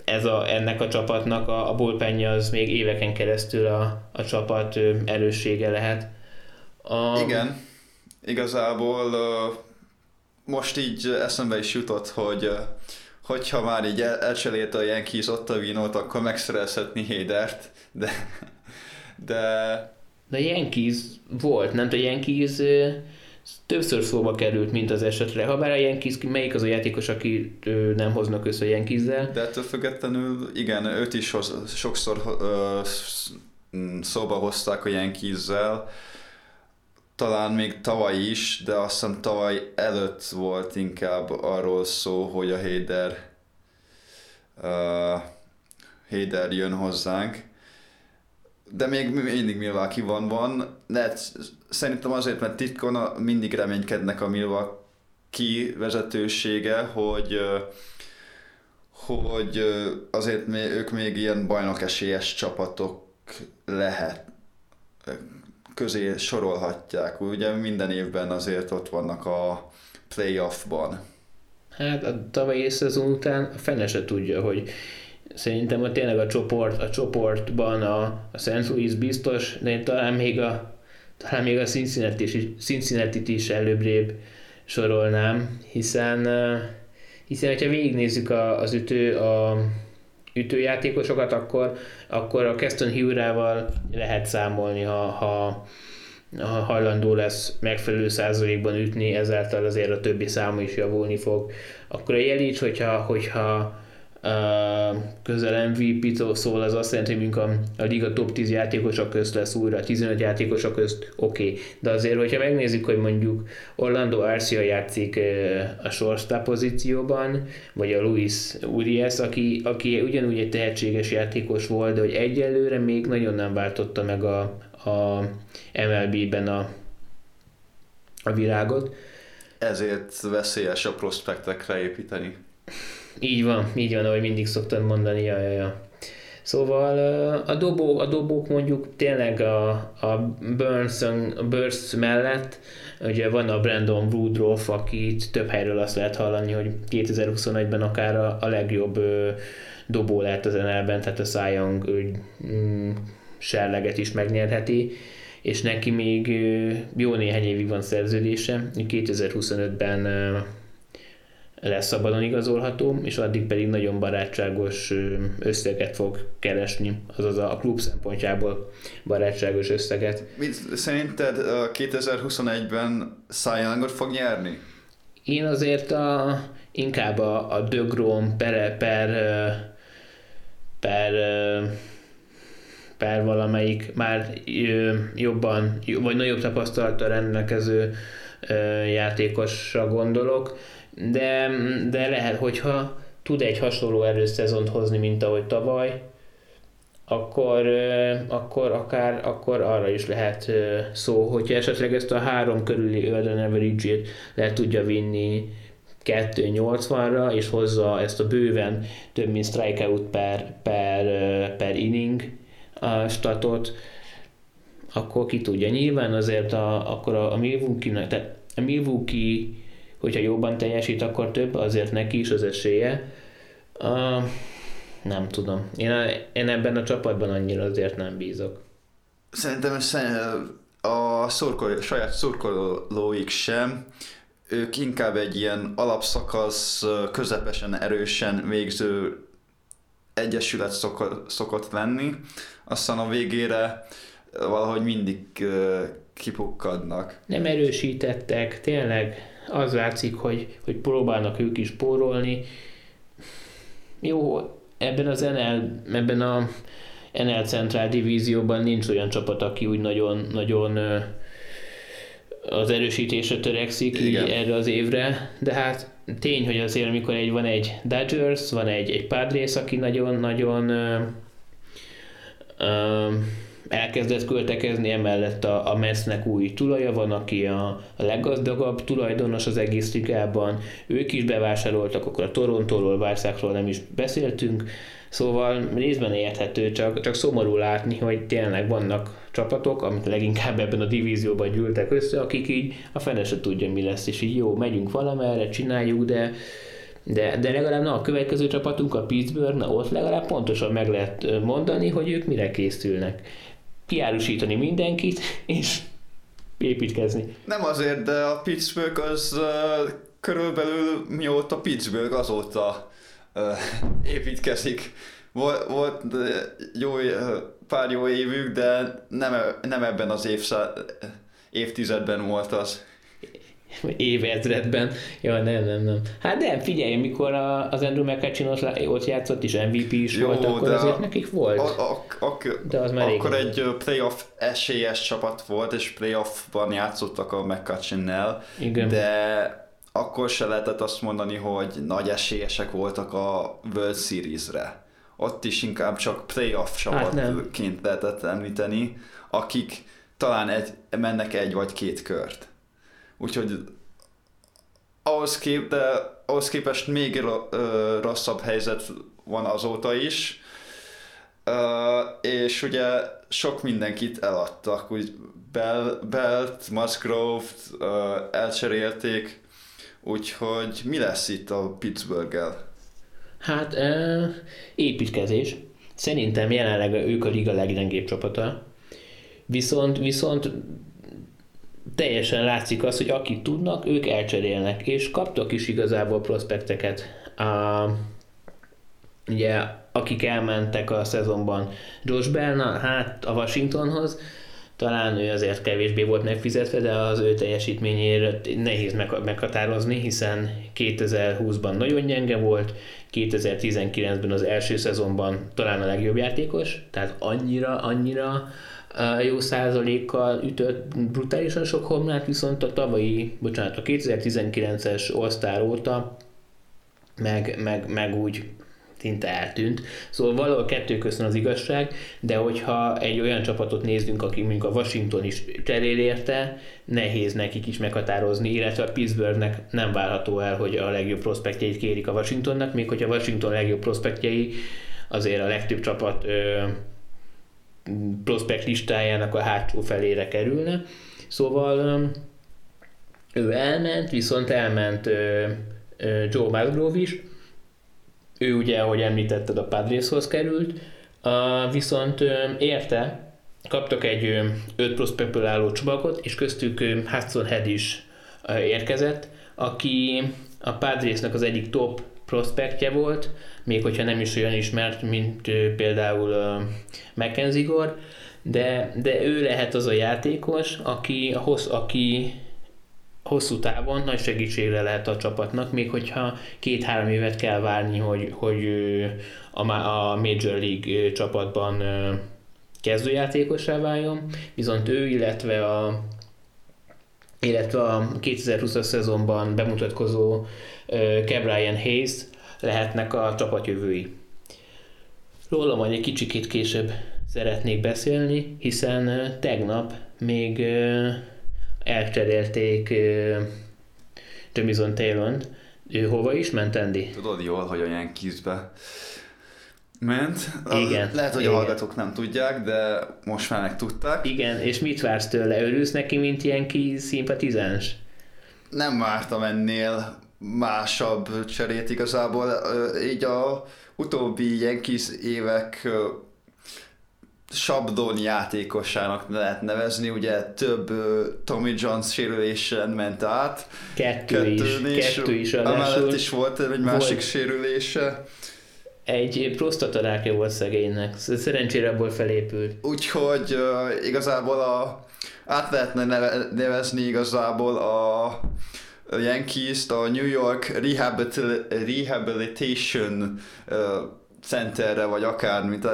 Ez a, ennek a csapatnak a, a bullpenje az még éveken keresztül a, a csapat erőssége lehet. A... Igen, igazából most így eszembe is jutott, hogy hogyha már így el, elcselélte a Yankees Ottavinót, akkor megszerezhetni Hadert, de... de... de Yankees volt, nem? A Yankees többször szóba került, mint az esetre. Habár a Yankees, melyik az a játékos, aki nem hoznak össze a Yankeessel? De ettől függetlenül, igen, őt is hoz, sokszor ö, szóba hozták a Yankeessel. Talán még tavaly is, de azt hiszem tavaly előtt volt inkább arról szó, hogy a Hader, ö, Hader jön hozzánk. De még mindig Milwaukee van, van. De szerintem azért, mert titkon mindig reménykednek a Milwaukee vezetősége, hogy, hogy azért ők még ilyen bajnokesélyes csapatok lehet, közé sorolhatják. Ugye minden évben azért ott vannak a playoffban. Hát a tavalyi szezon után a fene se tudja, hogy szerintem a tényleg a, csoport, a csoportban a, a Saint Louis biztos, de talán még a talán még a Cincinnati-t Cincinnati is előbbrébb sorolnám, hiszen, hiszen ha végignézzük a, az ütő, a ütőjátékosokat, akkor, akkor a Heston Hurával lehet számolni, ha, ha, ha hajlandó lesz megfelelő százalékban ütni, ezáltal azért a többi száma is javulni fog. Akkor a Yelich, hogyha, hogyha Uh, közel em vé pé-től szól, az azt jelenti, hogy mink a, a liga top tíz játékosok közt lesz újra, tizenöt játékosok közt, oké. Okay. De azért, hogyha megnézzük, hogy mondjuk Orlando Arcia játszik uh, a shortstop pozícióban, vagy a Luis Urias, aki, aki ugyanúgy egy tehetséges játékos volt, de hogy egyelőre még nagyon nem váltotta meg a, a em el bé-ben a, a világot. Ezért veszélyes a prospektekre építeni. Így van, így van, ahogy mindig szoktam mondani, ja, ja, ja. Szóval a, dobó, a dobók mondjuk tényleg a, a, Burns, a Burns mellett, ugye van a Brandon Woodruff, akit több helyről azt lehet hallani, hogy kétezer-huszonegyben akár a, a legjobb ö, dobó lehet az en el-ben, tehát a Cy Young ö, mm, serleget is megnyerheti, és neki még ö, jó néhány évig van szerződése, kétezer-huszonötben ö, lesz szabadon igazolható, és addig pedig nagyon barátságos összeget fog keresni, azaz a klub szempontjából barátságos összeget. Mit, szerinted kétezer-huszonegyben Cy Youngot fog nyerni? Én azért a, inkább a, a DeGrom per, per, per, per valamelyik már jobban, vagy nagyobb tapasztalattal rendelkező játékosra gondolok, De, de lehet, hogyha tud egy hasonló erőszezont hozni, mint ahogy tavaly, akkor, akkor akár akkor arra is lehet szó, hogyha esetleg ezt a három körüli öldön average-ét le tudja vinni kettő nyolcvanra, és hozza ezt a bőven több mint strikeout per, per, per inning a statot, akkor ki tudja. Nyilván azért a, akkor a, a Milwaukee-nak, tehát a Milwaukee hogyha jobban teljesít, akkor több, azért neki is az esélye. Uh, nem tudom. Én, a, én ebben a csapatban annyira azért nem bízok. Szerintem a szurkoló, saját szurkolóik sem. Ők inkább egy ilyen alapszakasz, közepesen erősen végző egyesület szokott, szokott lenni. Aztán a végére valahogy mindig kipukkadnak. Nem erősítettek, tényleg. Az látszik, hogy, hogy próbálnak ők is pórolni. Jó, ebben az en el, ebben a en el Central divízióban nincs olyan csapat, aki úgy nagyon, nagyon az erősítésre törekszik így erre az évre, de hát tény, hogy azért, amikor egy, van egy Dodgers, van egy, egy Padres, aki nagyon-nagyon elkezdett költekezni, emellett a, a Metsnek új tulaja van, aki a, a leggazdagabb tulajdonos az egész ligában, ők is bevásároltak, akkor a Torontóról, Várszákról nem is beszéltünk, szóval részben érthető, csak, csak szomorú látni, hogy tényleg vannak csapatok, amit leginkább ebben a divízióban gyűltek össze, akik így a fene se tudja, mi lesz, és így jó, megyünk valamerre, csináljuk, de De, de legalább na, a következő csapatunk, a Pittsburgh, na ott legalább pontosan meg lehet mondani, hogy ők mire készülnek. Kiárusítani mindenkit, és építkezni. Nem azért, de a Pittsburgh az uh, körülbelül mióta Pittsburgh azóta uh, építkezik. Volt, volt uh, jó, uh, pár jó évük, de nem, nem ebben az évszá, évtizedben volt az. Évezredben. Ja, nem, nem, nem. Hát de figyelj, mikor a, az Andrew McCutcheon ott játszott, és em vé pé is jó, volt, akkor azért a, nekik volt. A, a, a, de az már akkor egy volt. Playoff esélyes csapat volt, és playoffban játszottak a McCutcheonnel, de akkor se lehetett azt mondani, hogy nagy esélyesek voltak a World Series-re. Ott is inkább csak playoff csapatként hát lehetett említeni, akik talán egy, mennek egy vagy két kört. Úgyhogy ahhoz, kép, de ahhoz képest még rosszabb helyzet van azóta is, és ugye sok mindenkit eladtak, úgy Belt, Musgrove-t elcserélték, úgyhogy mi lesz itt a Pittsburgh-el? Hát építkezés. Szerintem jelenleg ők a liga leggyengébb csapata, viszont, viszont teljesen látszik az, hogy akik tudnak, ők elcserélnek, és kaptak is igazából prospekteket. Uh, ugye, akik elmentek a szezonban Josh Bell, na, hát a Washingtonhoz, talán ő azért kevésbé volt megfizetve, de az ő teljesítményért nehéz meghatározni, hiszen kétezer-húszban nagyon gyenge volt, kétezer-tizenkilencben az első szezonban talán a legjobb játékos, tehát annyira, annyira jó százalékkal ütött brutálisan sok homlát, viszont a tavalyi, bocsánat, a kétezer-tizenkilences All-Star óta meg, meg, meg úgy szinte eltűnt. Szóval valahol kettő közön az igazság, de hogyha egy olyan csapatot nézzünk, aki mondjuk a Washington is cserél érte, nehéz nekik is meghatározni, illetve a Pittsburghnek nem várható el, hogy a legjobb prospektjeit kérik a Washingtonnak, még hogyha a Washington legjobb prospektjei azért a legtöbb csapat ö, prospekt listájának a hátsó felére kerülne. Szóval ö, ő elment, viszont elment ö, ö, Joe Musgrove is. Ő ugye, ahogy említetted, a Padreshoz került, a, viszont ö, érte kaptak egy öt prospektből álló csomagot, és köztük Heston Hure is érkezett, aki a Padresnek az egyik top prospektje volt, még hogyha nem is olyan ismert, mint például McKenzie Gore, de, de ő lehet az a játékos, aki, a hossz, aki hosszú távon nagy segítségre lehet a csapatnak, még hogyha két-három évet kell várni, hogy, hogy a, a Major League csapatban kezdőjátékosra váljon, viszont ő, illetve a, illetve a kétezer-húszas szezonban bemutatkozó Brian Hayes lehetnek a csapatjövői. Róla majd egy kicsikét később szeretnék beszélni, hiszen tegnap még elcserélték Jamison Taillont. Ő hova is ment, Andy? Tudod jól, hogy a Yankeesbe ment. Igen, lehet, hogy igen. A hallgatók nem tudják, de most már meg tudták. Igen, és mit vársz tőle? Örülsz neki, mint ilyen kis szimpatizáns? Nem vártam ennél másabb cserét igazából. Így a utóbbi ilyen kis évek sablon játékosának lehet nevezni, ugye több Tommy Johns sérülésen ment át. Kettő Kettőn is. is. Kettő is amellett is volt egy másik volt. sérülése. Egy prosztatarákja volt szegénynek, szerencsére abból felépült. Úgyhogy uh, igazából a, át lehetne neve, nevezni igazából a, a Yankees-t a New York Rehabil- Rehabilitation uh, Centerre, vagy akármit.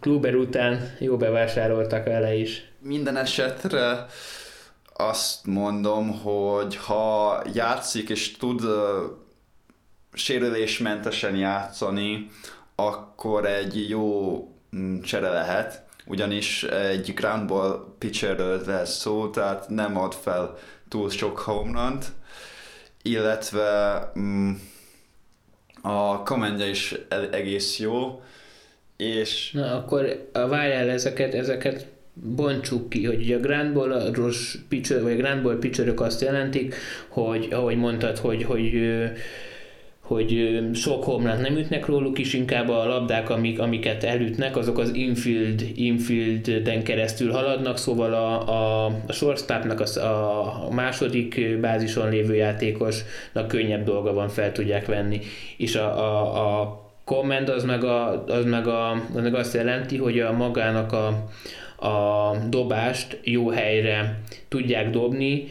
Kluber után jó bevásároltak vele is. Minden esetre azt mondom, hogy ha játszik és tud uh, sérülésmentesen játszani, akkor egy jó csere lehet, ugyanis egy ground ball pitcherről lesz szó, tehát nem ad fel túl sok home runt, illetve a commandja is egész jó, és... Na akkor várjál, ezeket, ezeket bontsuk ki, hogy ugye a ground ball-os pitcher, vagy a ground ball pitcherök azt jelentik, hogy ahogy mondtad, hogy, hogy hogy sok homlát nem ütnek róluk is, inkább a labdák, amik, amiket elütnek, azok az infield, infielden keresztül haladnak, szóval a, a, a shortstopnak a, a második bázison lévő játékosnak könnyebb dolga van, fel tudják venni. És a, a, a command az meg, a, az, meg a, az meg azt jelenti, hogy a magának a, a dobást jó helyre tudják dobni,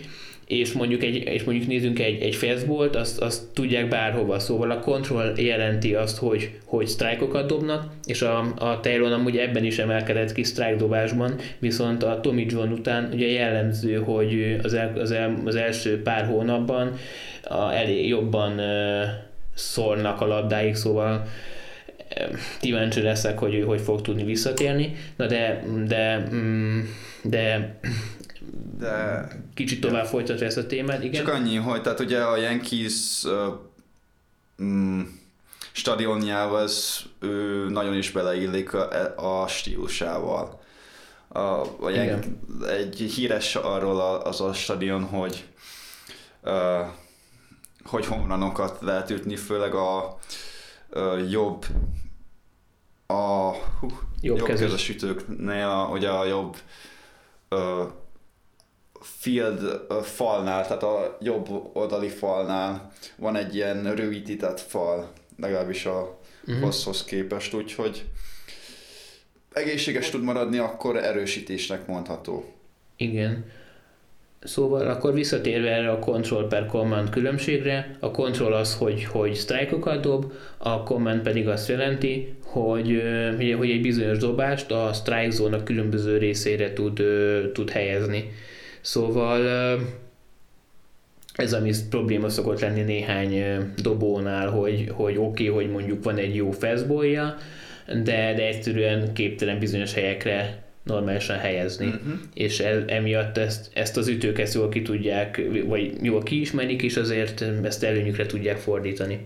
és mondjuk, egy, és mondjuk nézzünk egy, egy fastballt, azt, azt tudják bárhova. Szóval a control jelenti azt, hogy, hogy strike-okat dobnak, és a, a Taillon amúgy ebben is emelkedett ki strike dobásban, viszont a Tommy John után ugye jellemző, hogy az, el, az, el, az első pár hónapban a, elég jobban ö, szórnak a labdáig, szóval kíváncsi leszek, hogy ő hogy fog tudni visszatérni. Na de de de De... Kicsit tovább ja. folytatja ezt a témát, igen. Csak annyi, hogy tehát ugye a Yankees uh, mm, stadionjával ő nagyon is beleillik a, a stílusával. A, a Yankees, egy híres arról a, az a stadion, hogy uh, hogy homlanokat lehet ütni, főleg a uh, jobb a hú, jobb, jobb kezes ütőknél, a, ugye a jobb uh, field falnál, tehát a jobb oldali falnál van egy ilyen rövidített fal, legalábbis a uh-huh. hosszhoz képest, úgyhogy egészséges tud maradni, akkor erősítésnek mondható. Igen. Szóval akkor visszatérve erre a control per command különbségre, a control az, hogy, hogy strike-okat dob, a command pedig azt jelenti, hogy, hogy egy bizonyos dobást a strike zóna különböző részére tud, tud helyezni. Szóval ez, ami probléma szokott lenni néhány dobónál, hogy, hogy oké, okay, hogy mondjuk van egy jó fastballja, de, de egyszerűen képtelen bizonyos helyekre normálisan helyezni. Mm-hmm. És el, emiatt ezt, ezt az ütők ezt jól ki tudják, vagy jól kiismerik, és azért ezt előnyükre tudják fordítani.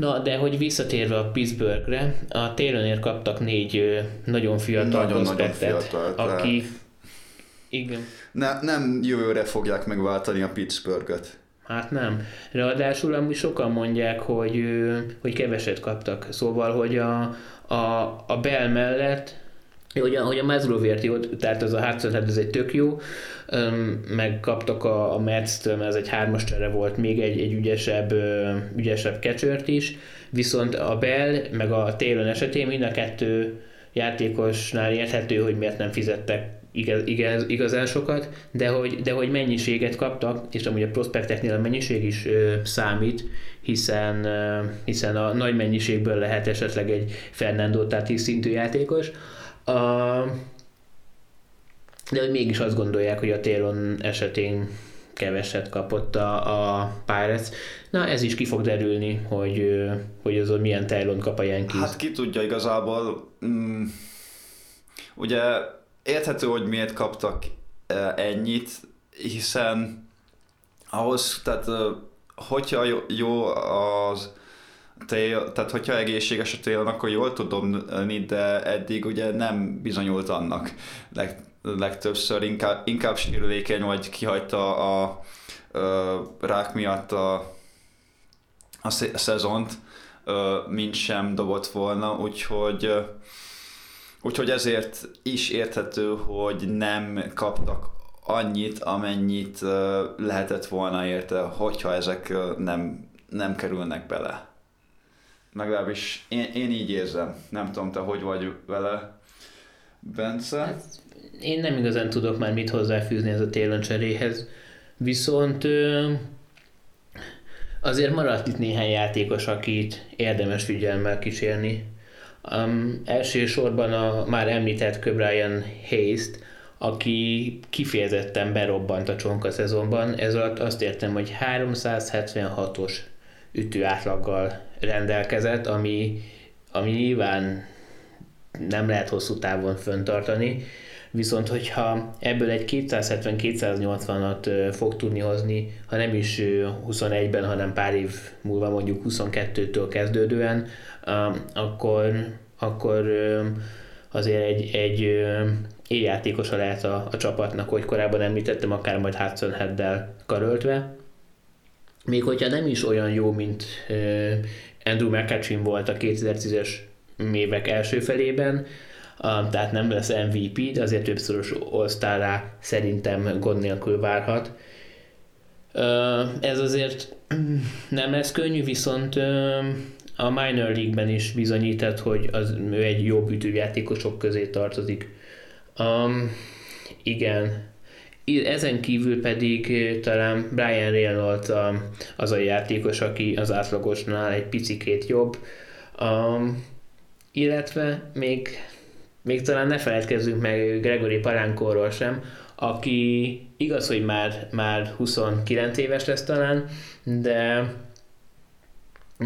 Na, de hogy visszatérve a Pittsburghre, a Taillonért kaptak négy nagyon fiatal prospektet, akik... Igen. Ne, nem jövőre fogják megváltani a Pittsburgh-öt. Hát nem. Ráadásul amúgy sokan mondják, hogy, hogy keveset kaptak. Szóval, hogy a, a, a Bell mellett, hogy a, hogy a Mezrovért jó, tehát az a hátszönet, ez egy tök jó, meg kaptak a, a Metz-től, mert ez egy hármas csere volt, még egy, egy ügyesebb, ügyesebb catchert is, viszont a Bell meg a Taillon esetén mind a kettő játékosnál érthető, hogy miért nem fizettek Igaz, igaz, igazán sokat, de hogy, de hogy mennyiséget kaptak, és amúgy a prospekteknél a mennyiség is ö, számít, hiszen, ö, hiszen a nagy mennyiségből lehet esetleg egy Fernando Tatis szintű játékos, a, de hogy mégis azt gondolják, hogy a Taillon esetén keveset kapott a, a Pirates. Na, ez is ki fog derülni, hogy, ö, hogy azon milyen Taillon kap a Yankees. Hát ki tudja igazából, mm, ugye érthető, hogy miért kaptak ennyit, hiszen ahhoz, tehát hogyha jó az Taillon, tehát hogyha egészséges a Taillon, akkor jól tudom lenni, de eddig ugye nem bizonyult annak. Leg, legtöbbször inkább, inkább sérülékeny, vagy kihagyta a, a, a rák miatt a, a szezont, mint sem dobott volna, úgyhogy Úgyhogy ezért is érthető, hogy nem kaptak annyit, amennyit lehetett volna érte, hogyha ezek nem, nem kerülnek bele. Legalábbis én, én így érzem. Nem tudom, te hogy vagy vele, Bence? Hát, én nem igazán tudok már mit hozzáfűzni ez a Taillon cseréhez. Viszont azért maradt itt néhány játékos, akit érdemes figyelemmel kísérni. Um, elsősorban a már említett Bryant Hayes-t, aki kifejezetten berobbant a csonka szezonban, ez alatt azt értem, hogy háromszázhetvenhatos ütő átlaggal rendelkezett, ami, ami nyilván nem lehet hosszú távon föntartani, viszont hogyha ebből egy kétszázhetven-kétszáznyolcvanat fog tudni hozni, ha nem is huszonegyben, hanem pár év múlva, mondjuk huszonkettőtől kezdődően, akkor, akkor azért egy, egy éljátékosa lehet a, a csapatnak, hogy korábban említettem, akár majd Hudson Headdel karöltve. Még hogyha nem is olyan jó, mint Andrew McCutcheon volt a kétezer-tízes évek első felében, Um, tehát nem lesz em vé pé, de azért többszörös All-Star-rá szerintem gond nélkül várhat. Uh, ez azért nem lesz könnyű, viszont uh, a minor league-ben is bizonyított, hogy az, ő egy jobb ütőjátékosok közé tartozik. Um, igen. Ezen kívül pedig talán Brian Reynolds az a játékos, aki az átlagosnál egy picikét jobb. Um, illetve még Még talán ne feledkezzünk meg Gregory Paránkóról sem, aki igaz, hogy már, már huszonkilenc éves lesz talán, de,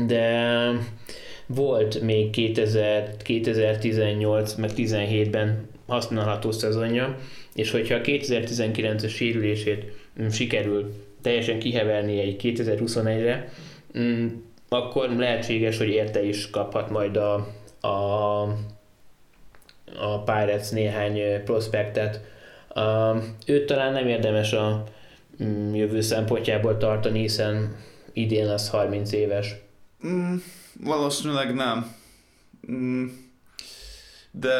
de volt még kétezer-tizennyolc meg tizenhétben használható szezonja, és hogyha a kétezer-tizenkilences sérülését sikerül teljesen kiheverni egy kétezer-huszonegyre, akkor lehetséges, hogy érte is kaphat majd a, a a Pirates néhány prospektet. Őt talán nem érdemes a jövő szempontjából tartani, hiszen idén lesz harminc éves. Mm, valószínűleg nem. Mm, de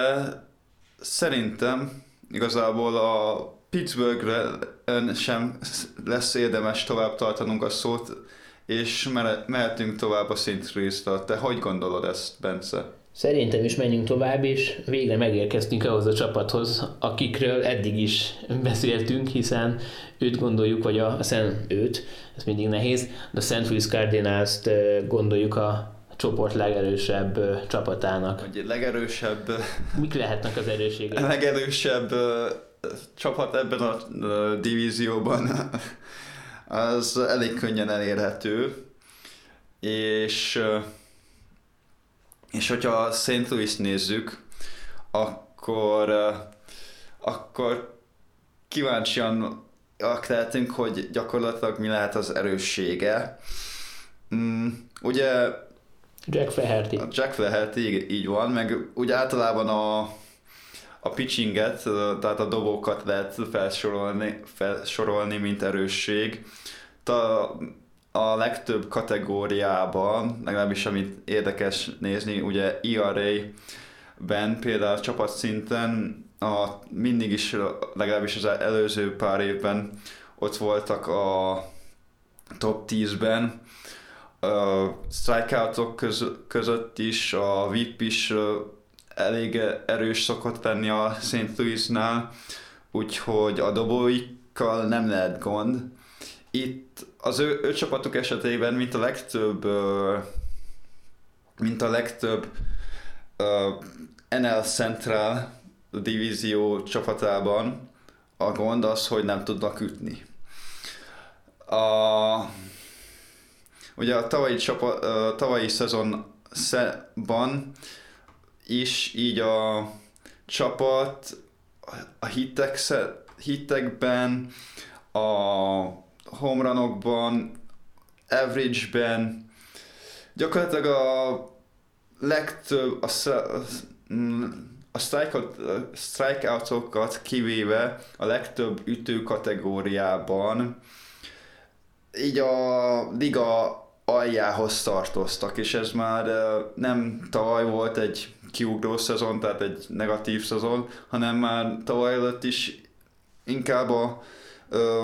szerintem igazából a Pittsburghre sem lesz érdemes tovább tartanunk a szót, és mehetünk tovább a szintrisztra. Te hogy gondolod ezt, Bence? Szerintem is menjünk tovább, és végre megérkeztünk ahhoz a csapathoz, akikről eddig is beszéltünk, hiszen őt gondoljuk, vagy a, a Szent, őt, ez mindig nehéz, de a Saint Louis Cardinals-t gondoljuk a csoport legerősebb csapatának. Hogy legerősebb... Mik lehetnek az erőségek? A legerősebb csapat ebben a divízióban az elég könnyen elérhető, és... És hogyha a Saint Louis-t nézzük, akkor, akkor kíváncsian lehetünk, hogy gyakorlatilag mi lehet az erőssége. Ugye Jack Flaherty. Jack Flaherty, így, így van, meg úgy általában a, a pitchinget, tehát a dobókat lehet felsorolni, felsorolni mint erősség. Ta, a legtöbb kategóriában, legalábbis amit érdekes nézni, ugye E R A-ben például csapatszinten a, mindig is, legalábbis az előző pár évben ott voltak a top tízben, a strikeoutok köz, között is, a vé i pé is elég erős szokott lenni a Saint Louisnál, úgyhogy a dobóikkal nem lehet gond. Itt az ő, ő csapatuk esetében, mint a legtöbb, mint a legtöbb en el Central divízió csapatában a gond az, hogy nem tudnak ütni. A... Ugye a tavalyi, csapa, a tavalyi szezonban is így a csapat a hitek, hitekben, a homerunokban, average-ben, gyakorlatilag a legtöbb, a, a strikeoutokat kivéve a legtöbb ütő kategóriában így a liga aljához tartoztak, és ez már nem tavaly volt egy kiugró szezon, tehát egy negatív szezon, hanem már tavaly előtt is inkább a, ö,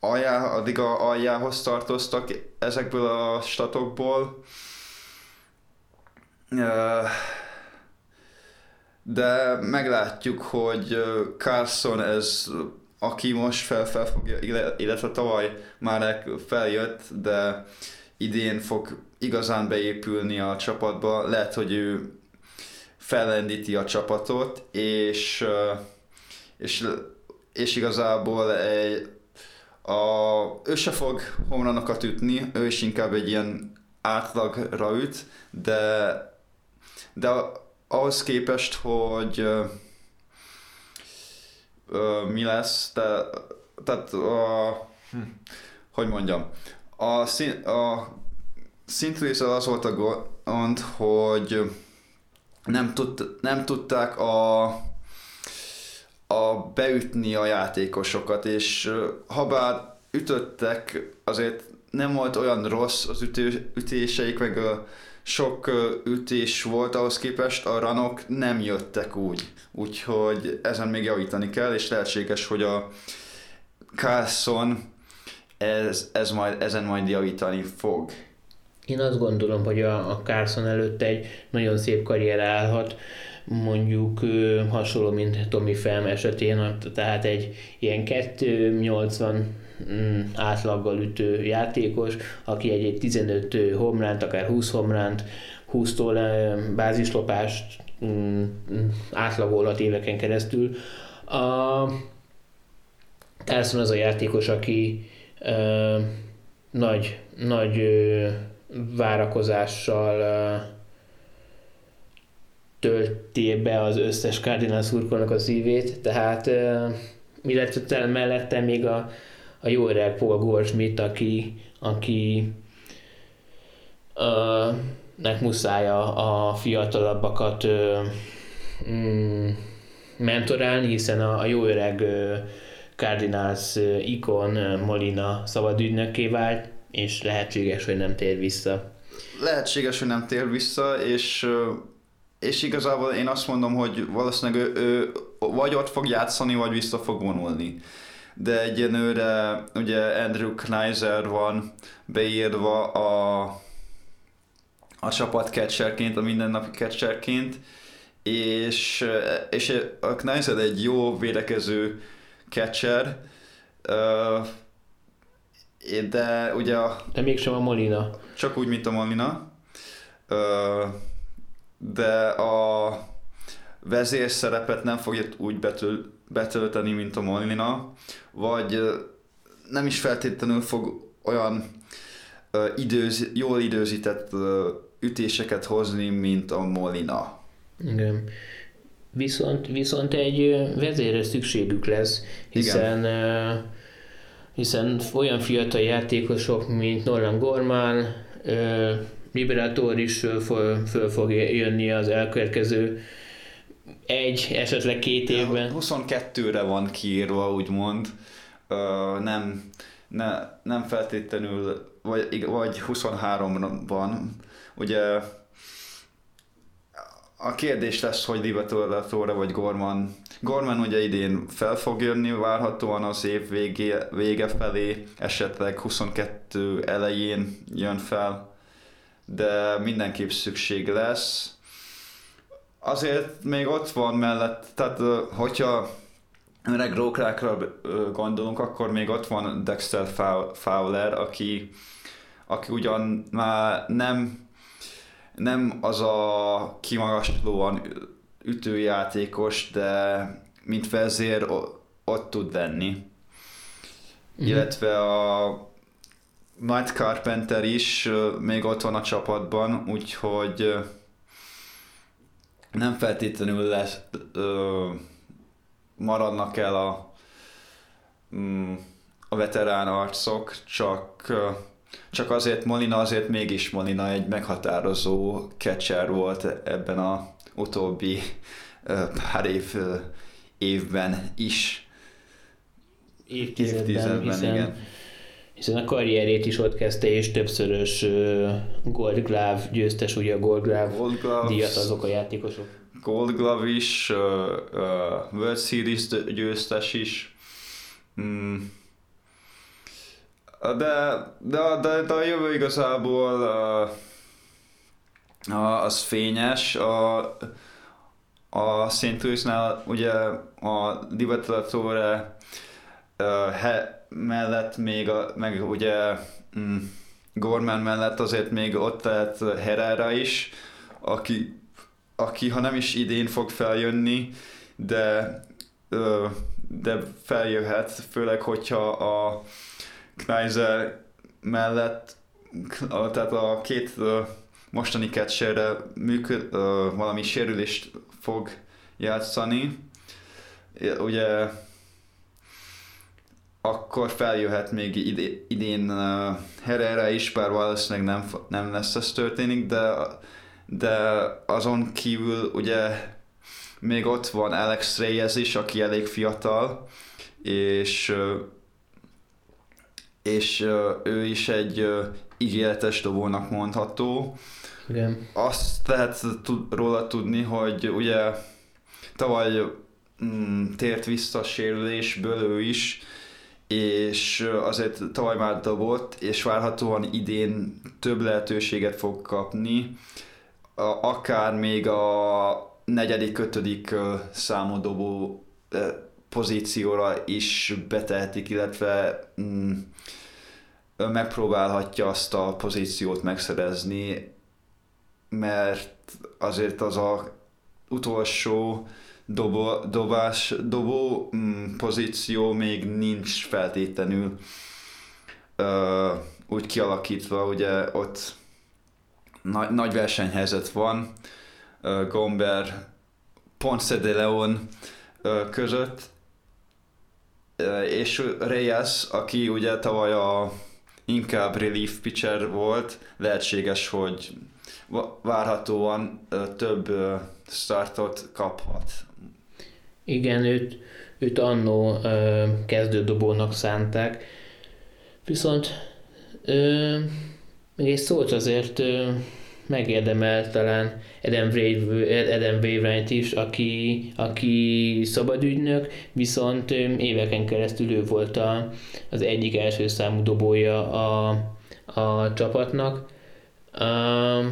aljá, a liga aljához tartoztak ezekből a statokból. De meglátjuk, hogy Carson ez, aki most fel, fel fogja, illetve tavaly már feljött, de idén fog igazán beépülni a csapatba. Lehet, hogy ő fellendíti a csapatot, és, és, és igazából egy, a, ő se fog homerunokat ütni, ő is inkább egy ilyen átlagra üt, de, de ahhoz képest, hogy mi lesz, de, tehát a, hm. hogy mondjam, a Saint Louis-el az volt a gond, hogy nem, tud, nem tudták a, a beütni a játékosokat, és ha bár ütöttek, azért nem volt olyan rossz az ütő, ütéseik, meg a, sok ütés volt, ahhoz képest a ranok nem jöttek úgy. Úgyhogy ezen még javítani kell, és lehetséges, hogy a Carson ez, ez majd, ezen majd javítani fog. Én azt gondolom, hogy a, a Carson előtt egy nagyon szép karrier állhat, mondjuk hasonló, mint Tommy Pham esetén, tehát egy ilyen kettő nyolcvan átlaggal ütő játékos, aki egy-egy tizenöt homerunt, akár húsz homerunt, húsztól bázislopást átlagolhat éveken keresztül. A Carson az a játékos, aki ö, nagy, nagy ö, várakozással ö, tölti be az összes Cardinals szurkolónak a szívét, tehát ö, illetve mellette még a a jó öreg Paul Goldschmidt, aki, aki ö, nek muszáj a, a fiatalabbakat ö, mm, mentorálni, hiszen a, a jó öreg ö, Cardinals ö, ikon ö, Molina szabadügynökké vált, és lehetséges, hogy nem tér vissza. Lehetséges, hogy nem tér vissza, és, és igazából én azt mondom, hogy valószínűleg ő, ő vagy ott fog játszani, vagy vissza fog vonulni. De egyenőre ugye Andrew Kneiser van beírva a, a csapat catcherként, a mindennapi catcherként, és, és a Kneiser egy jó védekező catcher, de ugye a... De mégsem a Molina. Csak úgy, mint a Molina, de a vezér szerepet nem fogja úgy betül, betölteni, mint a Molina, vagy nem is feltétlenül fog olyan uh, időz, jól időzített uh, ütéseket hozni, mint a Molina. Igen. Viszont, viszont egy vezérre szükségük lesz, hiszen, uh, hiszen olyan fiatal játékosok, mint Nolan Gorman, uh, Liberatore is föl, föl fog jönni az elkövetkező egy, esetleg két évben. huszonkettőre van kiírva, úgymond. Ö, nem, ne, nem feltétlenül, vagy, vagy huszonháromra van. Ugye a kérdés lesz, hogy Liberatore vagy Gorman. Gorman ugye idén fel fog jönni várhatóan az év vége, vége felé, esetleg huszonkettő elején jön fel, de mindenképp szükség lesz. Azért még ott van mellett, tehát hogyha öreg rókrákra gondolunk, akkor még ott van Dexter Fowler, aki, aki ugyan már nem, nem az a kimagaslóan ütőjátékos, de mint vezér ott tud lenni. Mm-hmm. Illetve a Matt Carpenter is még ott van a csapatban, úgyhogy nem feltétlenül lesz, ö, maradnak el a, a veterán arcok, csak, csak azért Molina, azért mégis Molina egy meghatározó catcher volt ebben az utóbbi ö, pár év, ö, évben is. Évtizedben, évtizedben hiszen, igen. Hiszen a karrierét is ott kezdte, és többszörös uh, Gold Glove győztes, ugye a Gold Glove Gold Gloves, díjat azok a játékosok. Gold Glove is, uh, uh, World Series győztes is, mm. de, de, de, de a jövő igazából uh, az fényes. A, a Saint Louisnál ugye a Liberatore uh, he, mellett még, a, meg ugye mm, Gorman mellett azért még ott lehet Herrera is, aki, aki ha nem is idén fog feljönni, de, ö, de feljöhet, főleg hogyha a Kneiser mellett, a, tehát a két ö, mostani catcherre működ, ö, valami sérülést fog játszani, ugye akkor feljöhet még idén uh, Herrera is, bár valószínűleg nem, nem lesz ez történik, de, de azon kívül ugye még ott van Alex Reyes is, aki elég fiatal, és, és uh, ő is egy uh, ígéretes dobónak mondható. Igen. Azt lehet róla tudni, hogy ugye tavaly mm, tért vissza a sérülésből ő is, és azért tavaly már dobott, és várhatóan idén több lehetőséget fog kapni, akár még a negyedik, ötödik számú dobó pozícióra is betehetik, illetve megpróbálhatja azt a pozíciót megszerezni, mert azért az a utolsó Dobó, dobás, dobó mm, pozíció még nincs feltétlenül ö, úgy kialakítva, ugye ott na- nagy versenyhelyzet van ö, Gomber, Ponce de Leon ö, között, ö, és Reyes, aki ugye tavaly a inkább relief pitcher volt, lehetséges, hogy várhatóan ö, több ö, startot kaphat. Igen, őt, őt annó ö, kezdődobónak szánták, viszont ö, még egy szót azért ö, megérdemel talán Adam Wainwright is, aki, aki szabadügynök, viszont ö, éveken keresztül ő volt a, az egyik első számú dobója a, a csapatnak. Ö,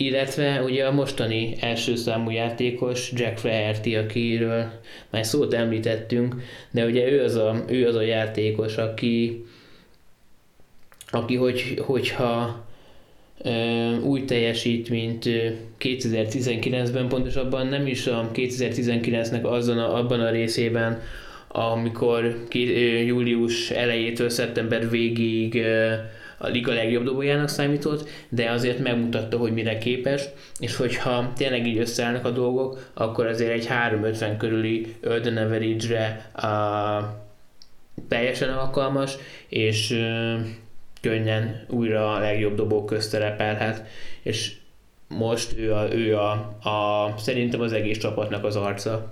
Illetve ugye a mostani első számú játékos Jack Flaherty, akiről már szót említettünk, de ugye ő az a, ő az a játékos, aki, aki hogy, hogyha ö, úgy teljesít, mint kétezer-tizenkilencben, pontosabban nem is a kétezer-tizenkilencnek azon a, abban a részében, amikor ki, ö, július elejétől szeptember végig ö, a liga legjobb dobójának számított, de azért megmutatta, hogy mire képes, és hogyha tényleg így összeállnak a dolgok, akkor azért egy háromszázötven körüli Earden Average-re a, teljesen alkalmas, és könnyen újra a legjobb dobók közt szerepelhet, és most ő, a, ő a, a, szerintem az egész csapatnak az arca.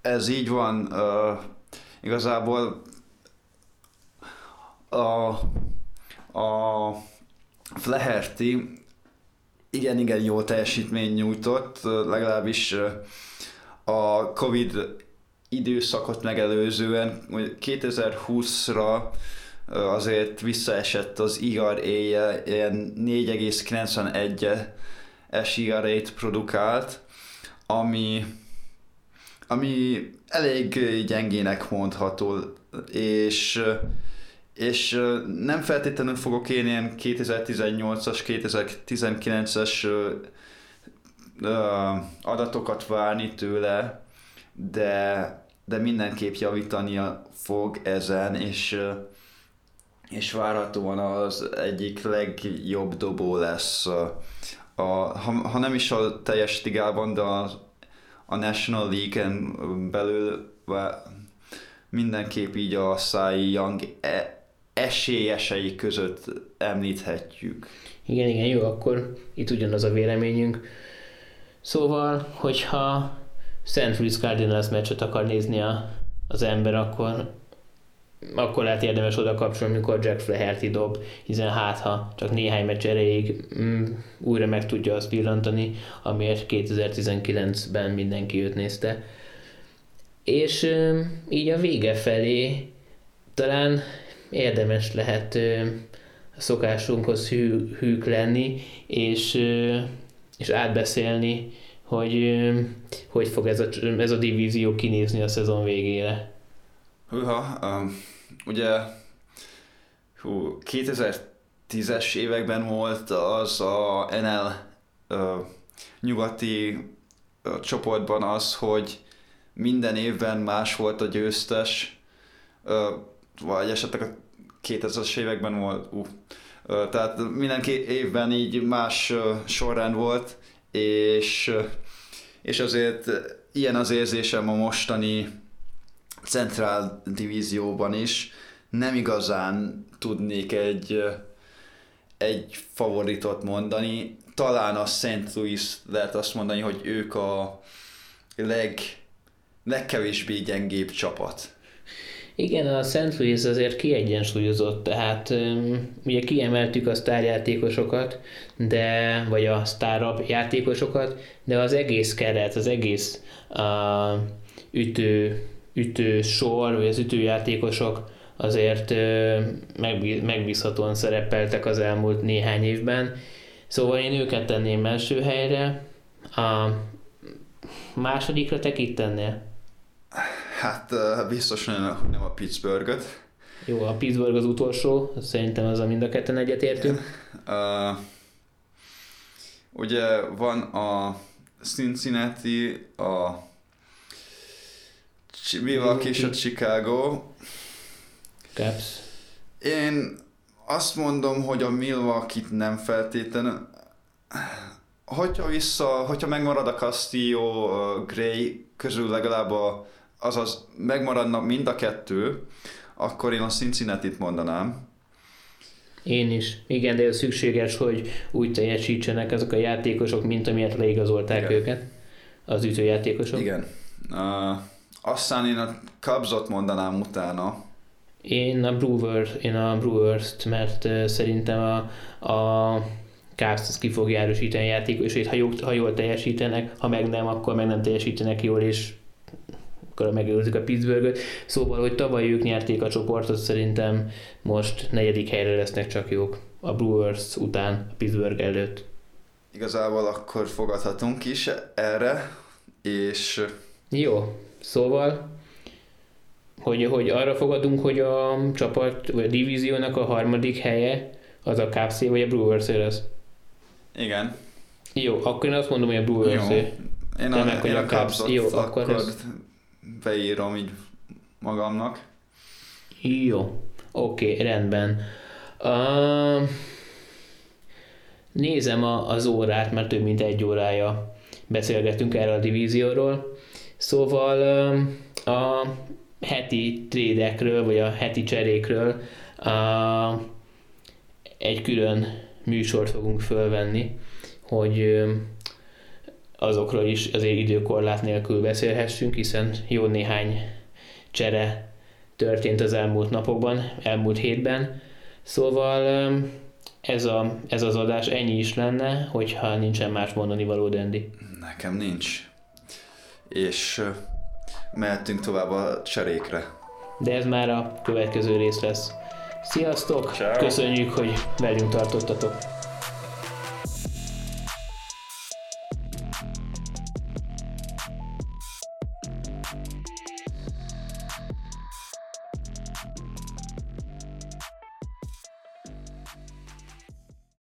Ez így van, uh, igazából a, a Flaherty igen, igen jó teljesítmény nyújtott, legalábbis a Covid időszakot megelőzően, kétezer-húszra azért visszaesett az i er á-je, ilyen négy egész kilencvenegy-es i er á-t produkált, ami, ami elég gyengének mondható, és, és nem feltétlenül fogok én ilyen kétezer-tizennyolcas, kétezer-tizenkilences adatokat várni tőle, de, de mindenképp javítania fog ezen, és, és várhatóan az egyik legjobb dobó lesz. A, ha, ha nem is a teljes ligában, de a, a National League-en belül mindenképp így a Cy Young e, esélyesei között említhetjük. Igen, igen, jó, akkor itt ugyanaz a véleményünk. Szóval, hogyha Saint Louis Cardinals meccset akar nézni a, az ember, akkor, akkor lehet érdemes oda kapcsolni, amikor Jack Flaherty dob, hiszen hát ha csak néhány meccs erejéig mm, újra meg tudja azt pillantani, amiért kétezer-tizenkilencben mindenki őt nézte. És ö, így a vége felé talán érdemes lehet ö, a szokásunkhoz hű, hűk lenni, és, ö, és átbeszélni, hogy hogy fog ez a, ez a divízió kinézni a szezon végére. Hűha, um, ugye hú, kétezer-tízes években volt az a en el uh, nyugati uh, csoportban az, hogy minden évben más volt a győztes, uh, vagy esetleg a kétezres években volt, uh, uh, tehát minden évben így más uh, sorrend volt, és, és azért ilyen az érzésem a mostani centrál divízióban is. Nem igazán tudnék egy, egy favoritot mondani. Talán a Saint Louis, lehet azt mondani, hogy ők a leg, legkevésbé gyengébb csapat. Igen, a Saint Louis azért kiegyensúlyozott, tehát ugye kiemeltük a sztárjátékosokat, de, vagy a sztárabb játékosokat, de az egész keret, az egész uh, ütő, ütő sor, vagy az ütőjátékosok azért uh, megbíz, megbízhatóan szerepeltek az elmúlt néhány évben. Szóval én őket tenném első helyre, a másodikra te kit tennél? Hát biztos nem, nem a Pittsburghöt. Jó, a Pittsburgh az utolsó, szerintem az a mind a ketten egyetértünk. Uh, ugye van a Cincinnati, a Milwaukee és a Chicago. Cavs. Én azt mondom, hogy a Milwaukee-t nem feltétlenül. Hogyha vissza, hogyha megmarad a Castillo, a Gray közül legalább a azaz megmaradnak mind a kettő, akkor én a Cincinnati-t mondanám. Én is. Igen, de ez szükséges, hogy úgy teljesítsenek azok a játékosok, mint amilyet leigazolták igen. őket, az ütőjátékosok. Igen. Uh, aztán én a Cubs-ot mondanám utána. Én a Brewers, én a Brewers-t, mert uh, szerintem a, a Cubs-t ki fogja erősíteni a játékosait, ha, ha jól teljesítenek, ha meg nem, akkor meg nem teljesítenek jól, és akkor megőrzik a Pittsburghöt. Szóval, hogy tavaly ők nyerték a csoportot, szerintem most negyedik helyre lesznek csak jók. A Brewers után, a Pittsburgh előtt. Igazából akkor fogadhatunk is erre, és... Jó, szóval, hogy, hogy arra fogadunk, hogy a csapat, vagy a divíziónak a harmadik helye az a Cubs-é vagy a Brewers-é lesz. Igen. Jó, akkor én azt mondom, hogy a Brewers-é. Én a, meg, én a, a Cubs-ot. Jó, akkor... akkor ez... beírom így magamnak. Jó, oké, okay, rendben. Uh, nézem a, az órát, mert több mint egy órája beszélgetünk erről a divízióról. Szóval uh, a heti trédekről, vagy a heti cserékről uh, egy külön műsort fogunk fölvenni, hogy azokról is azért időkorlát nélkül beszélhessünk, hiszen jó néhány csere történt az elmúlt napokban, elmúlt hétben. Szóval ez, a, ez az adás ennyi is lenne, hogyha nincsen más mondani való, Dendi. Nekem nincs. És mehetünk tovább a cserékre. De ez már a következő rész lesz. Sziasztok! Ciao. Köszönjük, hogy velünk tartottatok!